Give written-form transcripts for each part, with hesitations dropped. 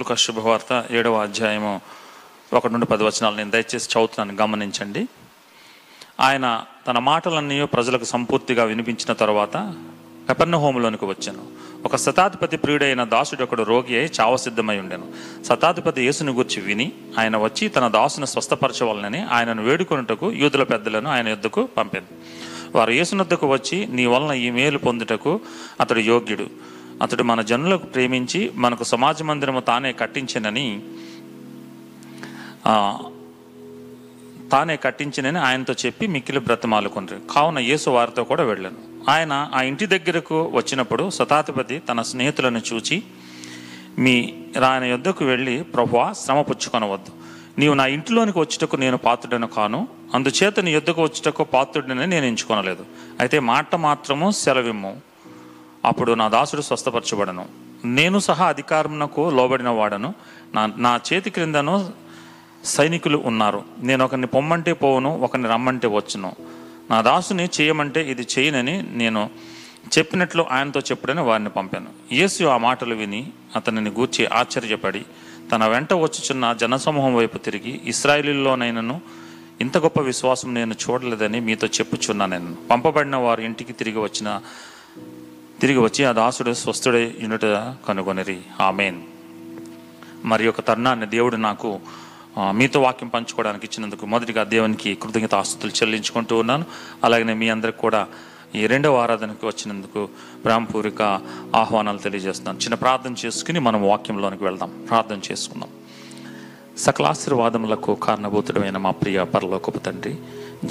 లూకా శుభవార్త 7వ అధ్యాయం 1-10 వచనాలు నేను దయచేసి చదువుతున్నాను, గమనించండి. ఆయన తన మాటలన్నీ ప్రజలకు సంపూర్తిగా వినిపించిన తర్వాత కపెర్నహోములోనికి వచ్చాను. ఒక శతాధిపతి ప్రియుడైన దాసుడు ఒకడు రోగి అయి చావసిద్ధమై ఉండెను. శతాధిపతి యేసుని గురించి విని ఆయన వచ్చి తన దాసును స్వస్థపరచవాలని ఆయనను వేడుకొనుటకు యూదుల పెద్దలను ఆయన యొద్దకు పంపాను. వారు యేసునొద్దకు వచ్చి, నీ వలన ఈ మేలు పొందుటకు అతడు యోగ్యుడు, అతడు మన జనులకు ప్రేమించి మనకు సమాజ మందిరము తానే కట్టించినని ఆయనతో చెప్పి మిక్కిలి బ్రతమాలుకుంటారు. కావున యేసు వారితో కూడా వెళ్ళాను. ఆయన ఆ ఇంటి దగ్గరకు వచ్చినప్పుడు శతాధిపతి తన స్నేహితులను చూచి, ఆయన యొద్దకు వెళ్ళి, ప్రభువా, శ్రమ పుచ్చుకొనవద్దు, నీవు నా ఇంటిలోనికి వచ్చుటకు నేను పాత్రుడను కాను, అందుచేత నీ యొద్దకు వచ్చుటకు పాత్రుడిని నేను ఎంచుకొనలేదు, అయితే మాట మాత్రము సెలవిమ్ము, అప్పుడు నా దాసుడు స్వస్థపరచబడను. నేను సహా అధికారమునకు లోబడిన వాడను, నా చేతి క్రిందను సైనికులు ఉన్నారు, నేను ఒకరిని పొమ్మంటే పోవును, ఒకరిని రమ్మంటే వచ్చును, నా దాసుని చేయమంటే ఇది చేయనని నేను చెప్పినట్లు ఆయనతో చెప్పుడని వారిని పంపాను. యేసు ఆ మాటలు విని అతనిని గూర్చి ఆశ్చర్యపడి తన వెంట వచ్చుచున్న జనసమూహం వైపు తిరిగి, ఇస్రాయేలులోనైనను ఇంత గొప్ప విశ్వాసం నేను చూడలేదని మీతో చెప్పుచున్నాను. పంపబడిన వారు ఇంటికి తిరిగి వచ్చి ఆ దాసుడు స్వస్థుడై యునుట కనుగొనిరి. ఆమేన్. మరి యొక్క తరుణాన్ని దేవుడు నాకు మీతో వాక్యం పంచుకోవడానికి ఇచ్చినందుకు మొదటిగా దేవునికి కృతజ్ఞతాస్తుతులు చెల్లించుకుంటూ ఉన్నాను. అలాగనే మీ అందరికి కూడా ఈ రెండవ ఆరాధనకు వచ్చినందుకు ప్రేమపూర్వక ఆహ్వానాలు తెలియజేస్తున్నాను. చిన్న ప్రార్థన చేసుకుని మనం వాక్యంలోనికి వెళ్దాం. ప్రార్థన చేసుకుందాం. సకలాశీర్వాదములకు కారణభూతుడమైన మా ప్రియ పరలోకపు తండ్రి,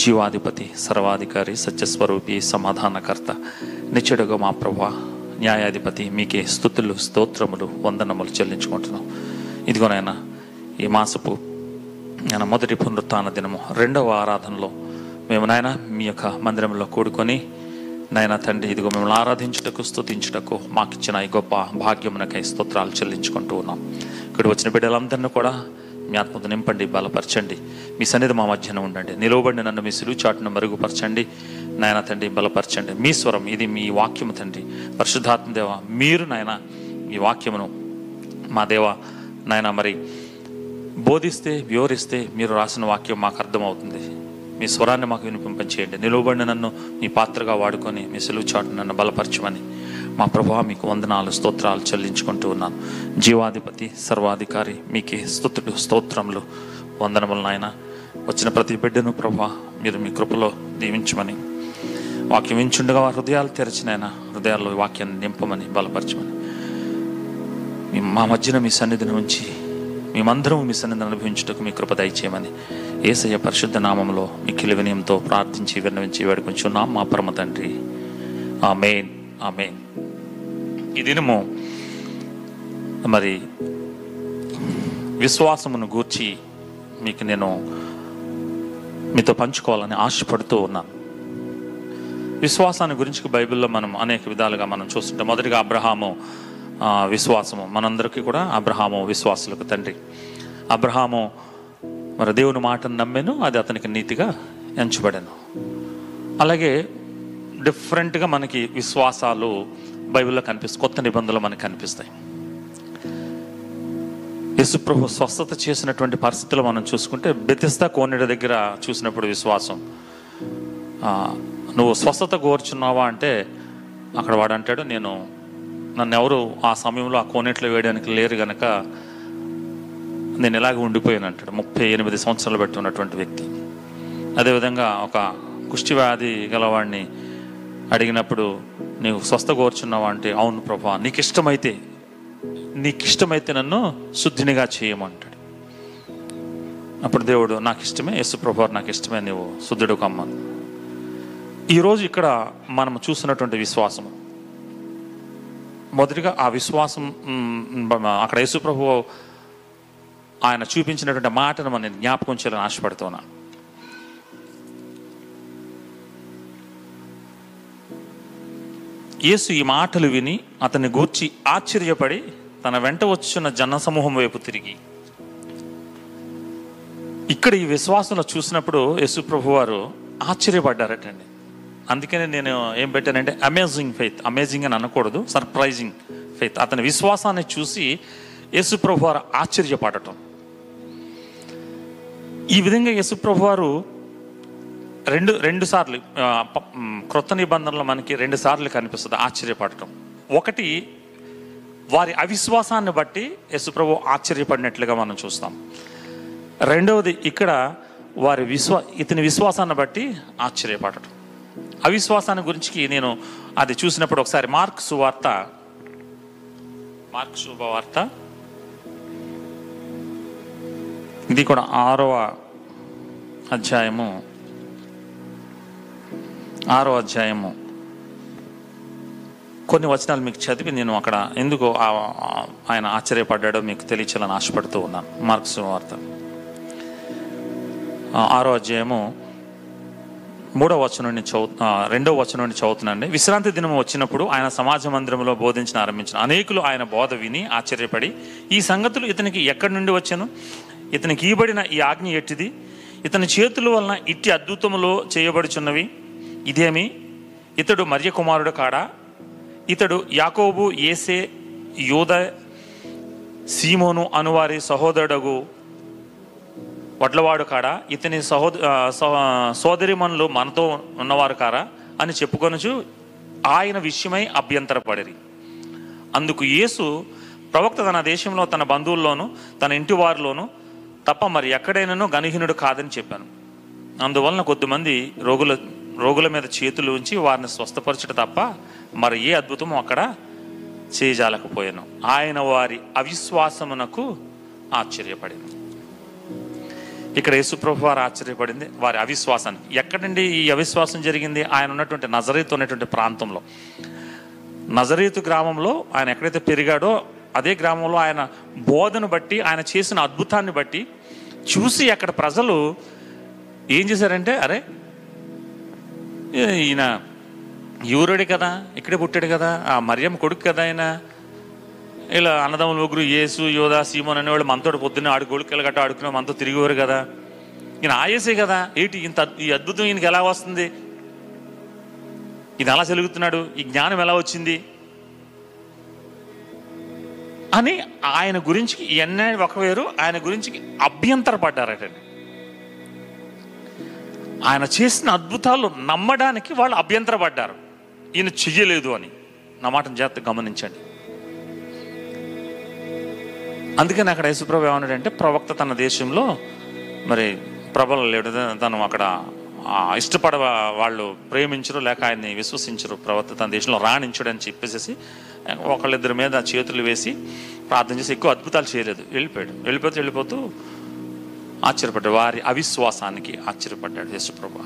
జీవాధిపతి, సర్వాధికారి, సత్యస్వరూపి, సమాధానకర్త, నిత్యుడుగా మా ప్రభువా, న్యాయాధిపతి, మీకే స్తుతులు, స్తోత్రములు, వందనములు చెల్లించుకుంటున్నాం. ఇదిగోనైనా ఈ మాసపు నేను మొదటి పునరుత్థాన దినము రెండవ ఆరాధనలో మేము నాయన మీ యొక్క మందిరంలో కూడుకొని నాయన తండ్రి ఇదిగో మిమ్మల్ని ఆరాధించుటకు స్తుతించుటకు మాకిచ్చిన ఈ గొప్ప భాగ్యమునకై స్తోత్రాలు చెల్లించుకుంటూ ఉన్నాం. ఇక్కడ వచ్చిన బిడ్డలందరినీ కూడా మీ ఆత్మతో నింపండి, బలపరచండి, మీ సన్నిధి మా మధ్యన ఉండండి, నిలవబడిన నన్ను మీ సులువు చాటును మరుగుపరచండి నాయన తండ్రి, బలపరచండి. మీ స్వరం ఇది, మీ వాక్యము తండ్రి, పరిశుద్ధాత్మదేవ మీరు నాయన ఈ వాక్యమును మా దేవ నాయన మరి బోధిస్తే వివరిస్తే మీరు రాసిన వాక్యం మాకు అర్థమవుతుంది. మీ స్వరాన్ని మాకు వినిపింపచేయండి, నిలవబడిన నన్ను మీ పాత్రగా వాడుకొని మీ సులువు చాటును నన్ను బలపరచమని మా ప్రభువా మీకు వందనాలు, స్తోత్రాలు చెల్లించుకుంటూ ఉన్నాను. జీవాధిపతి, సర్వాధికారి, మీకే స్తుతులు, స్తోత్రములు, వందనములు నాయన. వచ్చిన ప్రతి బిడ్డను ప్రభువా మీరు మీ కృపలో దీవించమని, వాక్యం వించుండగా హృదయాలు తెరచినైనా హృదయాల్లో వాక్యాన్ని నింపమని, బలపరచమని, మా మధ్యన మీ సన్నిధిని ఉంచి మేమందరం మీ సన్నిధిని అనుభవించుటకు మీ కృప దయచేయమని యేసయ్య పరిశుద్ధ నామములో మిక్కిలి వినయంతో ప్రార్థించి విన్నవించి వేడుకొంచున్నాం మా పరమ తండ్రి. ఆమేన్, ఆమేన్. ఈ దినము మరి విశ్వాసమును గూర్చి మీతో పంచుకోవాలని ఆశపడుతూ ఉన్నాను. విశ్వాసాన్ని గురించి బైబిల్లో మనం అనేక విధాలుగా మనం చూస్తుంటాం. మొదటిగా అబ్రహాము విశ్వాసము, మనందరికీ కూడా అబ్రహాము విశ్వాసులకు తండ్రి. అబ్రహాము మరి దేవుని మాటను నమ్మాను, అది అతనికి నీతిగా ఎంచబడాను. అలాగే డిఫరెంట్గా మనకి విశ్వాసాలు బైబిల్లో కనిపిస్తాయి, కొత్త నిబంధనలు మనకు కనిపిస్తాయి. యేసుప్రభు స్వస్థత చేసినటువంటి పరిస్థితులు మనం చూసుకుంటే బెతిస్తా కోనేరు దగ్గర చూసినప్పుడు విశ్వాసం, నువ్వు స్వస్థత కోరుచున్నావా అంటే అక్కడ వాడు అంటాడు, నన్ను ఎవరు ఆ సమయంలో ఆ కోనేట్లో వేయడానికి లేరు గనక నేను ఇలాగ ఉండిపోయాను అంటాడు. 38 సంవత్సరాలు బట్టి ఉన్నటువంటి వ్యక్తి. అదేవిధంగా ఒక కుష్టివ్యాధి గలవాడిని అడిగినప్పుడు నీవు స్వస్థ కోరుచున్నావా అంటే, అవును ప్రభువా, నీకిష్టమైతే నన్ను శుద్ధినిగా చేయమంటాడు. అప్పుడు దేవుడు, నాకు ఇష్టమే యేసు ప్రభువా, నాకు ఇష్టమే, నీవు శుద్ధుడు కమ్మను. ఈరోజు ఇక్కడ మనం చూసినటువంటి విశ్వాసము, మొదటిగా ఆ విశ్వాసం అక్కడ యేసు ప్రభువు ఆయన చూపించినటువంటి మాటను మనం జ్ఞాపకం చేయాలని ఆశపడుతున్నాను. యేసు ఈ మాటలు విని అతన్ని గూర్చి ఆశ్చర్యపడి తన వెంట వచ్చిన జనసమూహం వైపు తిరిగి, ఇక్కడ ఈ విశ్వాసంలో చూసినప్పుడు యేసు ప్రభు వారు ఆశ్చర్యపడ్డారటండి. అందుకనే నేను ఏం పెట్టానంటే అమేజింగ్ ఫెయిత్. అమేజింగ్ అని అనకూడదు, సర్ప్రైజింగ్ ఫెయిత్. అతని విశ్వాసాన్ని చూసి యేసు ప్రభు వారు ఆశ్చర్యపడటం. ఈ విధంగా యేసు ప్రభు వారు రెండుసార్లు క్రొత్త నిబంధనలో మనకి 2 సార్లు కనిపిస్తుంది ఆశ్చర్యపడటం. ఒకటి వారి అవిశ్వాసాన్ని బట్టి యేసు ప్రభు ఆశ్చర్యపడినట్లుగా మనం చూస్తాం. రెండవది ఇక్కడ వారి ఇతని విశ్వాసాన్ని బట్టి ఆశ్చర్యపడటం. అవిశ్వాసాన్ని గురించి నేను అది చూసినప్పుడు ఒకసారి మార్క్ శుభవార్త ఇది కూడా 6వ అధ్యాయము కొన్ని వచనాలు మీకు చదివి నేను అక్కడ ఎందుకు ఆయన ఆశ్చర్యపడ్డాడో మీకు తెలియచేయాలని ఆశపడుతూ ఉన్నాను. మార్క్ సువార్త 6వ అధ్యాయము 3వ వచనం 2వ వచనం నుండి చదువుతున్నాండి. విశ్రాంతి దినం వచ్చినప్పుడు ఆయన సమాజ మందిరంలో బోధించిన ఆరంభించిన అనేకులు ఆయన బోధ విని ఆశ్చర్యపడి, ఈ సంగతులు ఇతనికి ఎక్కడి నుండి వచ్చాను? ఇతనికి ఇవ్వబడిన ఈ ఆజ్ఞ ఎట్టిది? ఇతని చేతుల వలన ఇట్టి అద్భుతములో చేయబడుచున్నవి ఇదేమి? ఇతడు మరియ కుమారుడు కాడా? ఇతడు యాకోబు, యేసే, యూధ, సీమోను అనువారి సహోదరుడగు వడ్లవాడు కాడా? ఇతని సోదరిమణులు మనతో ఉన్నవారు కారా అని చెప్పుకొనుచు ఆయన విషయమై అభ్యంతరపడిరి. అందుకు యేసు, ప్రవక్త తన దేశంలో తన బంధువుల్లోనూ తన ఇంటి వారిలోనూ తప్ప మరి ఎక్కడైనానూ గణహీనుడు కాదని చెప్పాను. అందువలన కొద్దిమంది రోగుల మీద చేతులు ఉంచి వారిని స్వస్థపరచుట తప్ప మరి ఏ అద్భుతమో అక్కడ చేయజాలకపోయాను. ఆయన వారి అవిశ్వాసమునకు ఆశ్చర్యపడింది. ఇక్కడ యేసుప్రభు వారు ఆశ్చర్యపడింది వారి అవిశ్వాసానికి. ఎక్కడండి ఈ అవిశ్వాసం జరిగింది? ఆయన ఉన్నటువంటి నజరేతు అనేటువంటి ప్రాంతంలో, నజరేతు గ్రామంలో ఆయన ఎక్కడైతే పెరిగాడో అదే గ్రామంలో ఆయన బోధను బట్టి, ఆయన చేసిన అద్భుతాన్ని బట్టి చూసి అక్కడ ప్రజలు ఏం చేశారంటే, అరే ఈయన యూరుడే కదా, ఇక్కడే పుట్టాడు కదా, ఆ మరియమ్మ కొడుకు కదా ఆయన, ఇలా అన్నదమ్ముల ముగ్గురు యేసు, యోధ, సీమోన్ అనేవాళ్ళు మనతో పొద్దున్న గోళికలు గట్ట ఆడుకునే మనతో తిరిగేవారు కదా, ఈయన ఆయేసే కదా, ఏంటి ఈ అద్భుతం ఈయనకి ఎలా వస్తుంది? ఈయన అలా చెలుగుతున్నాడు, ఈ జ్ఞానం ఎలా వచ్చింది అని ఆయన గురించి ఆయన గురించి అభ్యంతరపడ్డారటండి. ఆయన చేసిన అద్భుతాలు నమ్మడానికి వాళ్ళు అభ్యంతరపడ్డారు, ఈయన చెయ్యలేదు అని. నా మాటను జాగ్రత్తగా గమనించండి. అందుకని అక్కడ యేసుప్రభు ఏమన్నాడంటే, ప్రవక్త తన దేశంలో మరి ప్రభలు లేడు, తను అక్కడ ఇష్టపడ వాళ్ళు ప్రేమించరు లేక ఆయన్ని విశ్వసించరు, ప్రవక్త తన దేశంలో రాణించడు అని చెప్పేసి ఒకళ్ళిద్దరి మీద చేతులు వేసి ప్రార్థన చేసి ఎక్కువ అద్భుతాలు చేయలేదు, వెళ్ళిపోతూ ఆశ్చర్యపడ్డాడు. వారి అవిశ్వాసానికి ఆశ్చర్యపడ్డాడు యేసుప్రభు.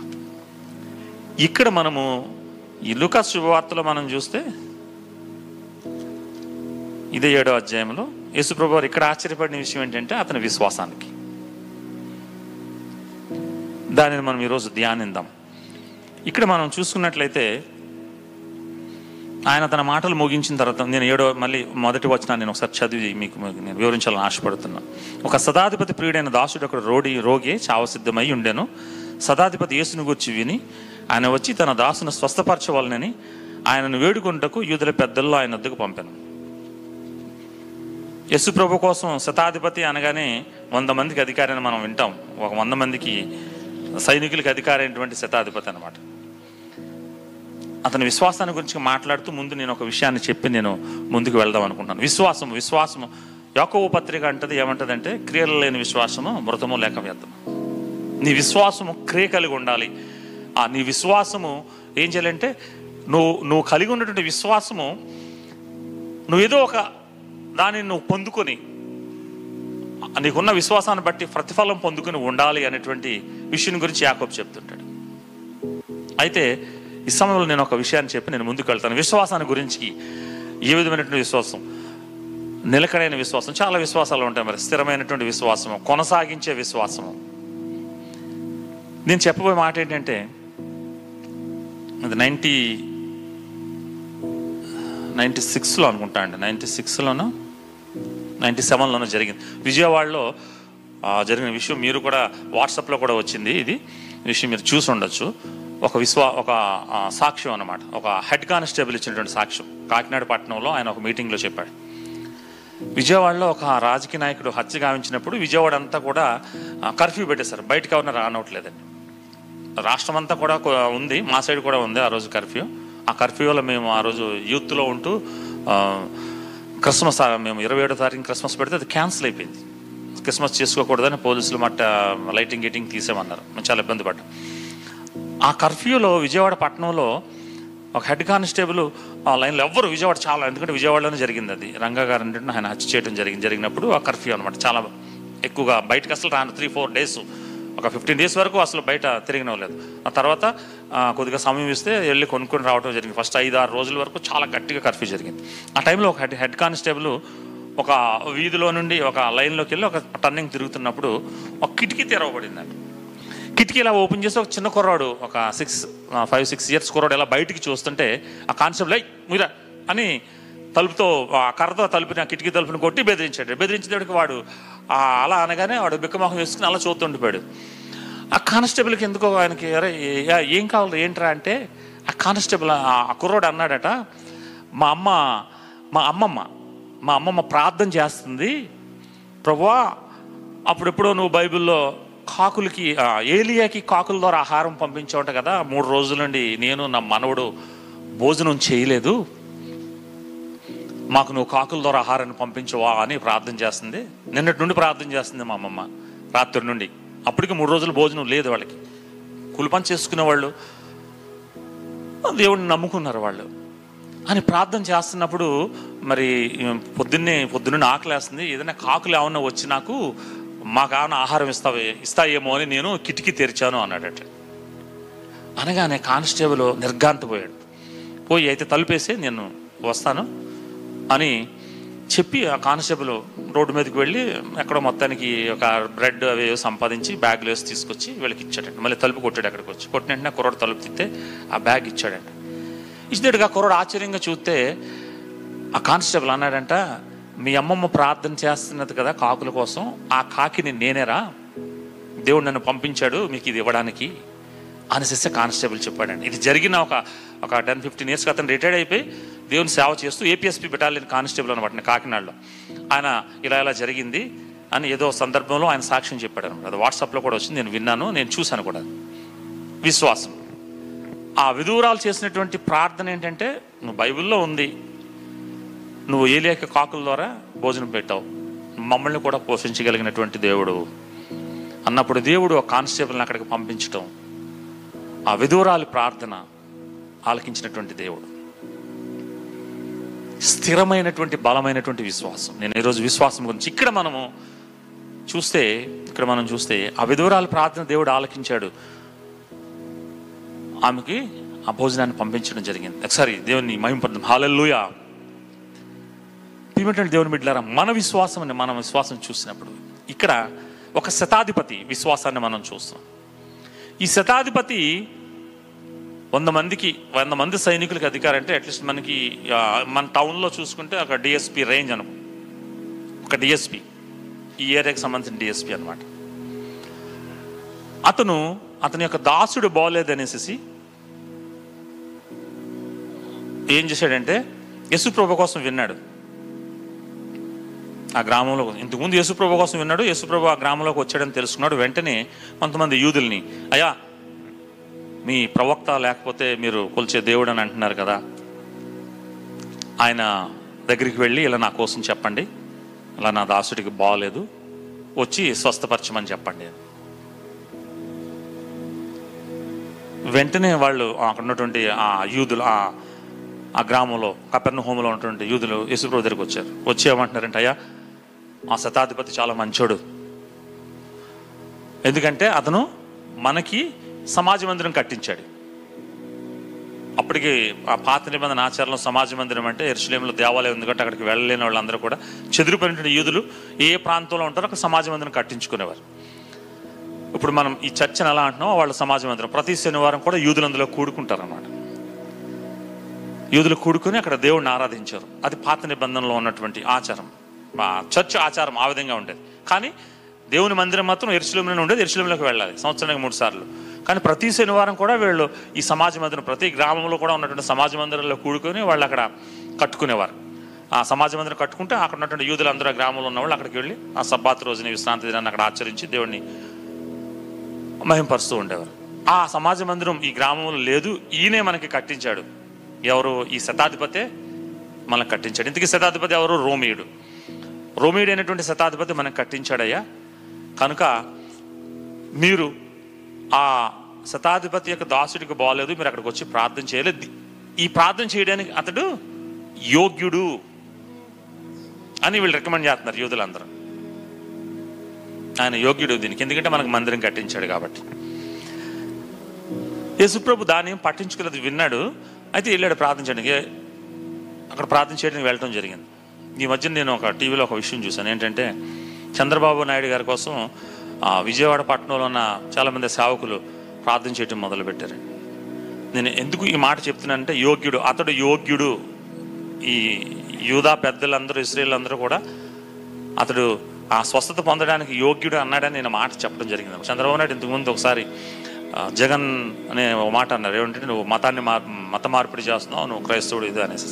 ఇక్కడ మనము ఈ లూకా శుభవార్తలో మనం చూస్తే ఇదే 7వ అధ్యాయంలో యేసుప్రభు వారు ఇక్కడ ఆశ్చర్యపడిన విషయం ఏంటంటే అతని విశ్వాసానికి. దానిని మనం ఈరోజు ధ్యానిద్దాం. ఇక్కడ మనం చూసుకున్నట్లయితే ఆయన తన మాటలు ముగించిన తర్వాత నేను మళ్ళీ మొదటి వచనాన్ని నేను ఒకసారి చదివి మీకు నేను వివరించాలని ఆశపడుతున్నాను. ఒక సదాధిపతి ప్రియుడైన దాసుడు అక్కడ రోగి చావసిద్ధమై ఉండెను. సదాధిపతి యేసును గూర్చి విని ఆయన వచ్చి తన దాసును స్వస్థపరచవాలని ఆయనను వేడుకుంటకు యూదుల పెద్దల్లో ఆయన వద్దకు పంపాను. యేసు ప్రభు కోసం శతాధిపతి అనగానే 100 మందికి అధికారి అని మనం వింటాం. 100 మందికి సైనికులకి అధికారి అయినటువంటి శతాధిపతి అనమాట. అతని విశ్వాసాన్ని గురించి మాట్లాడుతూ ముందు నేను ఒక విషయాన్ని చెప్పి నేను ముందుకు వెళ్దాం అనుకుంటున్నాను. విశ్వాసము యాకోబు పత్రిక అంటది ఏమంటదంటే, క్రియలు లేని విశ్వాసము మృతము లేక వ్యర్థము. నీ విశ్వాసము క్రియ కలిగి ఉండాలి. నీ విశ్వాసము ఏం చేయాలంటే, నువ్వు కలిగి ఉన్నటువంటి విశ్వాసము, నువ్వేదో ఒక దానిని నువ్వు పొందుకొని నీకున్న విశ్వాసాన్ని బట్టి ప్రతిఫలం పొందుకుని ఉండాలి అనేటువంటి విషయం గురించి యాకోబు చెప్తుంటాడు. అయితే ఈ సమయంలో నేను ఒక విషయాన్ని చెప్పి నేను ముందుకు వెళ్తాను. విశ్వాసాన్ని గురించి, ఏ విధమైనటువంటి విశ్వాసం, నిలకడైన విశ్వాసం, చాలా విశ్వాసాలు ఉంటాయి. మరి స్థిరమైనటువంటి విశ్వాసము, కొనసాగించే విశ్వాసము. నేను చెప్పబోయే మాట ఏంటంటే, అది 96లో అనుకుంటా అండి, 96లోనో 97లోనో జరిగింది. విజయవాడలో జరిగిన విషయం మీరు కూడా వాట్సాప్లో కూడా వచ్చింది. ఇది విషయం మీరు చూసి ఉండొచ్చు. ఒక సాక్ష్యం అన్నమాట. ఒక హెడ్ కానిస్టేబుల్ ఇచ్చినటువంటి సాక్ష్యం. కాకినాడ పట్టణంలో ఆయన ఒక మీటింగ్లో చెప్పాడు. విజయవాడలో ఒక రాజకీయ నాయకుడు హత్య గావించినప్పుడు విజయవాడ అంతా కూడా కర్ఫ్యూ పెట్టేశారు, బయటకు ఎవరైనా రానవట్లేదండి. రాష్ట్రం అంతా కూడా ఉంది, మా సైడ్ కూడా ఉంది ఆ రోజు కర్ఫ్యూ. ఆ కర్ఫ్యూ వల్ల మేము ఆ రోజు యూత్లో ఉంటూ క్రిస్మస్, మేము 27వ తారీఖు క్రిస్మస్ పెడితే అది క్యాన్సిల్ అయిపోయింది. క్రిస్మస్ చేసుకోకూడదని పోలీసులు మట్ట లైటింగ్ గీటింగ్ తీసేమన్నారు. మేము చాలా ఇబ్బంది పడ్డాం. ఆ కర్ఫ్యూలో విజయవాడ పట్టణంలో ఒక హెడ్ కానిస్టేబుల్ ఆ లైన్లో ఎవ్వరు, విజయవాడ చాలా, ఎందుకంటే విజయవాడలోనే జరిగింది అది, రంగగారు అంటే ఆయన హత్య చేయడం జరిగినప్పుడు ఆ కర్ఫ్యూ అనమాట. చాలా ఎక్కువగా బయటకు అసలు రాను, 3-4 days, ఒక 15 days వరకు అసలు బయట తిరిగినవ్వలేదు. ఆ తర్వాత కొద్దిగా సమయం ఇస్తే వెళ్ళి కొనుక్కొని రావడం జరిగింది. ఫస్ట్ 5-6 రోజుల వరకు చాలా గట్టిగా కర్ఫ్యూ జరిగింది. ఆ టైంలో ఒక హెడ్ కానిస్టేబుల్ ఒక వీధిలో నుండి ఒక లైన్లోకి వెళ్ళి ఒక టర్నింగ్ తిరుగుతున్నప్పుడు ఒక కిటికీ తెరవబడింది. కిటికీ ఇలా ఓపెన్ చేసి ఒక చిన్న కుర్రాడు, ఒక 5-6 years కుర్రాడు ఇలా బయటికి చూస్తుంటే ఆ కానిస్టేబుల్ లై మీరా అని తలుపుతో, ఆ కర్రతో తలుపుని, ఆ కిటికీ తలుపుని కొట్టి బెదిరించాడు. బెదిరించేటప్పటికి వాడు అలా అనగానే వాడు బిక్కమొహం వేసుకుని అలా చూస్తుండిపోయాడు. ఆ కానిస్టేబుల్కి ఎందుకో ఆయనకి అరే ఏం కావాలి ఏంట్రా అంటే, ఆ కానిస్టేబుల్ ఆ కుర్రాడు అన్నాడట, మా అమ్మమ్మ ప్రార్థన చేస్తుంది ప్రభువా, అప్పుడెప్పుడో నువ్వు బైబిల్లో కాకులకి, ఏలియాకి కాకుల ద్వారా ఆహారం పంపించేవాట కదా, 3 రోజుల నుండి నేను నా మనవడు భోజనం చేయలేదు, మాకు నువ్వు కాకుల ద్వారా ఆహారాన్ని పంపించవా అని ప్రార్థన చేస్తుంది. నిన్నటి నుండి ప్రార్థన చేస్తుంది మా అమ్మమ్మ రాత్రి నుండి. అప్పటికి 3 రోజులు భోజనం లేదు వాళ్ళకి. కులిపని చేసుకునేవాళ్ళు, దేవుడిని నమ్ముకున్నారు వాళ్ళు అని ప్రార్థన చేస్తున్నప్పుడు, మరి పొద్దున్నే ఆకలేస్తుంది, ఏదైనా కాకులు ఏమన్నా వచ్చి నాకు మాకేమన్నా ఆహారం ఇస్తాయేమో అని నేను కిటికీ తెరిచాను అన్నాడట. అనగానే కానిస్టేబుల్ నిర్ఘాంతపోయాడు. పోయి అయితే తలుపేసి నేను వస్తాను అని చెప్పి ఆ కానిస్టేబుల్ రోడ్డు మీదకి వెళ్ళి ఎక్కడో మొత్తానికి ఒక బ్రెడ్ అవి సంపాదించి బ్యాగ్లో వేసి తీసుకొచ్చి వీళ్ళకి ఇచ్చాడండి. మళ్ళీ తలుపు కొట్టాడు. అక్కడికి వచ్చి కొట్టిన వెంటనే కుర్రాడు తలుపు తిప్పితే ఆ బ్యాగ్ ఇచ్చాడంట. ఇచ్చినట్టుగా కుర్రాడు ఆశ్చర్యంగా చూస్తే ఆ కానిస్టేబుల్ అన్నాడంట, మీ అమ్మమ్మ ప్రార్థన చేస్తున్నది కదా కాకుల కోసం, ఆ కాకిని నేనేరా, దేవుడు నన్ను పంపించాడు మీకు ఇది ఇవ్వడానికి అని చేస్తే కానిస్టేబుల్ చెప్పాడండి. ఇది జరిగిన ఒక 10-15 years అతను రిటైర్డ్ అయిపోయి దేవుని సేవ చేస్తూ ఏపీఎస్పీ బెటాలియన్ కానిస్టేబుల్ అనమాట కాకినాడలో. ఆయన ఇలా జరిగింది అని ఏదో సందర్భంలో ఆయన సాక్ష్యం చెప్పాడు అనమాట. అది వాట్సాప్లో కూడా వచ్చింది, నేను విన్నాను, నేను చూశాను కూడా. విశ్వాసం. ఆ విధూరాలు చేసినటువంటి ప్రార్థన ఏంటంటే, నువ్వు బైబిల్లో ఉంది, నువ్వు ఏలియాకి కాకుల ద్వారా భోజనం పెట్టావు, మమ్మల్ని కూడా పోషించగలిగినటువంటి దేవుడు అన్నప్పుడు దేవుడు ఆ కానిస్టేబుల్ని అక్కడికి పంపించటం, ఆ విధూరాలి ప్రార్థన ఆలకించినటువంటి దేవుడు. స్థిరమైనటువంటి బలమైనటువంటి విశ్వాసం. నేను ఈరోజు విశ్వాసం గురించి ఇక్కడ మనం చూస్తే ఆ విధూరాలి ప్రార్థన దేవుడు ఆలకించాడు, ఆమెకి ఆ భోజనాన్ని పంపించడం జరిగింది. ఒకసారి దేవుని మహిమపడదాం. హల్లెలూయా. ఏమిటంటే దేవుని బిడ్డలారా, మన విశ్వాసం చూసినప్పుడు ఇక్కడ ఒక శతాధిపతి విశ్వాసాన్ని మనం చూస్తాం. ఈ శతాధిపతి 100 మంది సైనికులకి అధికారం అంటే, అట్లీస్ట్ మనకి మన టౌన్లో చూసుకుంటే ఒక డిఎస్పీ రేంజ్ అనుకో, ఒక డిఎస్పీ, ఈ ఏరియాకి సంబంధించిన డిఎస్పీ అనమాట. అతని యొక్క దాసుడు బాగోలేదనేసి ఏం చేశాడంటే, యేసు ప్రభు కోసం విన్నాడు. ఆ గ్రామంలో ఇంతకుముందు యేసుప్రభు కోసం విన్నాడు, యేసుప్రభు ఆ గ్రామంలోకి వచ్చాడని తెలుసుకున్నాడు. వెంటనే కొంతమంది యూదుల్ని, అయ్యా మీ ప్రవక్త లేకపోతే మీరు కొలిచే దేవుడు అని అంటున్నారు కదా, ఆయన దగ్గరికి వెళ్ళి ఇలా నా కోసం చెప్పండి, ఇలా నా దాసుడికి బాగలేదు, వచ్చి స్వస్థపరచమని చెప్పండి. వెంటనే వాళ్ళు అక్కడ ఉన్నటువంటి ఆ యూదులు, ఆ గ్రామంలో కపెర్నహోములో ఉన్నటువంటి యూదులు యేసుప్రభు దగ్గరికి వచ్చారు. వచ్చి ఏమంటున్నారంటే, అయ్యా ఆ శతాధిపతి చాలా మంచోడు, ఎందుకంటే అతను మనకి సమాజ మందిరం కట్టించాడు. అప్పటికి ఆ పాత నిబంధన ఆచారంలో సమాజ మందిరం అంటే యెరూషలేములో దేవాలయం ఉంది కాబట్టి అక్కడికి వెళ్ళలేని వాళ్ళందరూ కూడా చెదిరిపోయినటువంటి యూదులు ఏ ప్రాంతంలో ఉంటారో అక్కడ సమాజ మందిరం కట్టించుకునేవారు. ఇప్పుడు మనం ఈ చర్చను ఎలా అంటున్నామో వాళ్ళ సమాజ మందిరం, ప్రతి శనివారం కూడా యూదులు అందులో కూడుకుంటారన్నమాట. యూదులు కూడుకుని అక్కడ దేవుడిని ఆరాధించారు. అది పాత నిబంధనలో ఉన్నటువంటి ఆచారం, చర్చ్ ఆచారం ఆ విధంగా ఉండేది. కానీ దేవుని మందిరం మాత్రం యెరూషలేములోనే ఉండేది, యెరూషలేములోకి వెళ్ళాలి సంవత్సరానికి 3 సార్లు. కానీ ప్రతి శనివారం కూడా వీళ్ళు ఈ సమాజ మందిరం, ప్రతి గ్రామంలో కూడా ఉన్నటువంటి సమాజ మందిరంలో కూడుకొని వాళ్ళు అక్కడ కట్టుకునేవారు. ఆ సమాజ మందిరం కట్టుకుంటే అక్కడ ఉన్నటువంటి యూదులందరూ గ్రామంలో ఉన్నవాళ్ళు అక్కడికి వెళ్ళి ఆ సబ్బాత్ రోజుని విశ్రాంతి దినాన్ని అక్కడ ఆచరించి దేవుడిని మహింపరుస్తూ ఉండేవారు. ఆ సమాజ మందిరం ఈ గ్రామంలో లేదు, ఈయనే మనకి కట్టించాడు. ఎవరు? ఈ శతాధిపతే మనకు కట్టించాడు. ఇంతకీ శతాధిపతి ఎవరు? రోమీయుడు. రోమీయుడు అయినటువంటి శతాధిపతి మనకు కట్టించాడయ్యా, కనుక మీరు ఆ శతాధిపతి యొక్క దాసుడికి బాగలేదు, మీరు అక్కడికి వచ్చి ప్రార్థన చేయలేదు, ఈ ప్రార్థన చేయడానికి అతడు యోగ్యుడు అని వీళ్ళు రికమెండ్ చేస్తున్నారు యూదులందరూ. ఆయన యోగ్యుడు దీనికి, ఎందుకంటే మనకు మందిరం కట్టించాడు కాబట్టి. యేసుప్రభు దాన్ని పట్టించుకోలేదు, విన్నాడు, అయితే వెళ్ళాడు ప్రార్థన చేయడానికి. అక్కడ ప్రార్థన చేయడానికి వెళ్ళటం జరిగింది. ఈ మధ్య నేను ఒక టీవీలో ఒక విషయం చూశాను, ఏంటంటే చంద్రబాబు నాయుడు గారి కోసం విజయవాడ పట్టణంలో ఉన్న చాలామంది సేవకులు ప్రార్థన చేయటం మొదలుపెట్టారు. నేను ఎందుకు ఈ మాట చెప్తున్నానంటే, యోగ్యుడు అతడు యోగ్యుడు, ఈ యూధ పెద్దలందరూ ఇస్రాయేలందరూ కూడా అతడు ఆ స్వస్థత పొందడానికి యోగ్యుడు అన్నాడని నేను మాట చెప్పడం జరిగింది. చంద్రబాబు నాయుడు ఇంతకుముందు ఒకసారి జగన్ అనే ఒక మాట అన్నారు, ఏమంటే నువ్వు మత మార్పిడి చేస్తున్నావు, నువ్వు క్రైస్తవుడు ఇది అనేసి.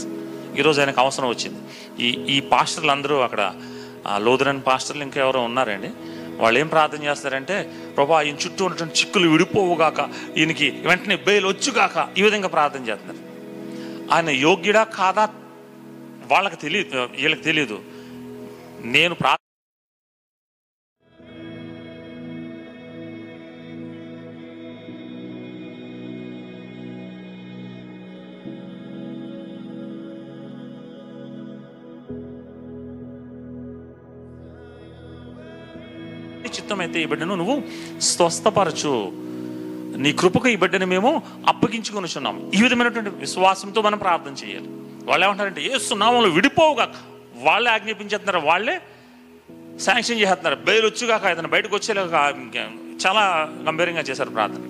ఈరోజు ఆయనకు అవసరం వచ్చింది. ఈ పాస్టర్లు అందరూ అక్కడ లోదరన్ పాస్టర్లు ఇంకెవరో ఉన్నారండి, వాళ్ళు ఏం ప్రార్థన చేస్తారంటే, ప్రభా ఈయన చుట్టూ ఉన్నటువంటి చిక్కులు విడిపోవుగాక, ఈయనకి వెంటనే బెయిల్ వచ్చుగాక, ఈ విధంగా ప్రార్థన చేస్తున్నారు. ఆయన యోగ్యుడా కాదా వాళ్ళకి తెలియదు, వీళ్ళకి తెలియదు. నేను చిత్తమైతే ఈ బిడ్డను నువ్వు స్వస్థపరచు, నీ కృపకు ఈ బిడ్డను మేము అప్పగించుకొని ఉన్నాము, ఈ విధమైనటువంటి విశ్వాసంతో మనం ప్రార్థన చేయాలి. వాళ్ళు ఏమంటారంటే, యేసు నామములో విడిపోవుగా, వాళ్ళే ఆజ్ఞాపించేస్తున్నారు, వాళ్ళే శాంక్షన్ చేస్తున్నారు, బయలు వచ్చుగాక, అతను బయటకు వచ్చేలాగా చాలా గంభీరంగా చేశారు ప్రార్థన.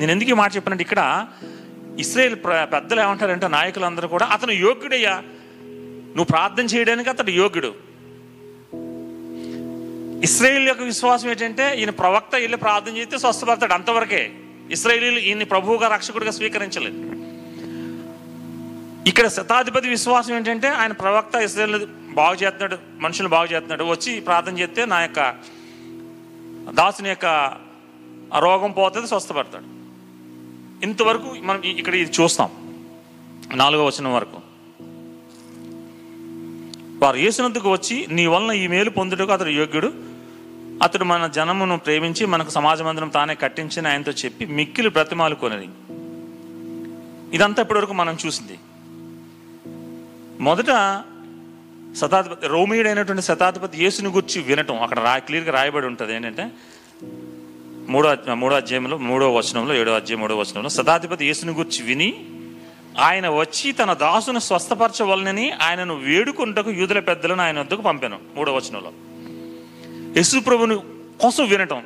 నేను ఎందుకు ఈ మాట చెప్పానంటే, ఇక్కడ ఇస్రాయేల్ పెద్దలు ఏమంటారంటే, నాయకులందరూ కూడా అతను యోగ్యుడయ్యా, నువ్వు ప్రార్థన చేయడానికి అతడు యోగ్యుడు. ఇస్రాయేల్ యొక్క విశ్వాసం ఏంటంటే, ఈయన ప్రవక్త వెళ్ళి ప్రార్థన చేస్తే స్వస్థపడతాడు, అంతవరకే. ఇస్రాయేలీలు ఈయన్ని ప్రభువుగా రక్షకుడిగా స్వీకరించలేదు. ఇక్కడ శతాధిపతి విశ్వాసం ఏంటంటే, ఆయన ప్రవక్త ఇస్రాయేల్ బాగు చేస్తున్నాడు, మనుషులు బాగు చేస్తున్నాడు, వచ్చి ప్రార్థన చేస్తే నా యొక్క దాసుని యొక్క రోగం పోతుంది, స్వస్థపడతాడు. ఇంతవరకు మనం ఇక్కడ ఇది చూస్తాం. 4వ వచనం వరకు వారు యేసునందుకు వచ్చి నీ వలన ఈ మేలు పొందుటకు అతడు యోగ్యుడు, అతడు మన జనమును ప్రేమించి మనకు సమాజ మందిరం తానే కట్టించిన ఆయనతో చెప్పి మిక్కిలి బ్రతిమాలు కొనరి. ఇదంతా ఇప్పటివరకు మనం చూసింది. మొదట శతాధిపతి రోమీయుడైనటువంటి శతాధిపతి యేసుని గురించి వినటం, అక్కడ క్లియర్గా రాయబడి ఉంటుంది. ఏంటంటే మూడో అధ్యాయంలో 3వ వచనంలో 7వ అధ్యాయం 3వ వచనంలో శతాధిపతి యేసుని గురించి విని ఆయన వచ్చి తన దాసును స్వస్థపరచవలనని ఆయనను వేడుకుంటకు యూదుల పెద్దలను ఆయన వద్దకు పంపాను. 3వ వచనంలో యేసు ప్రభుని కోసం వినటం.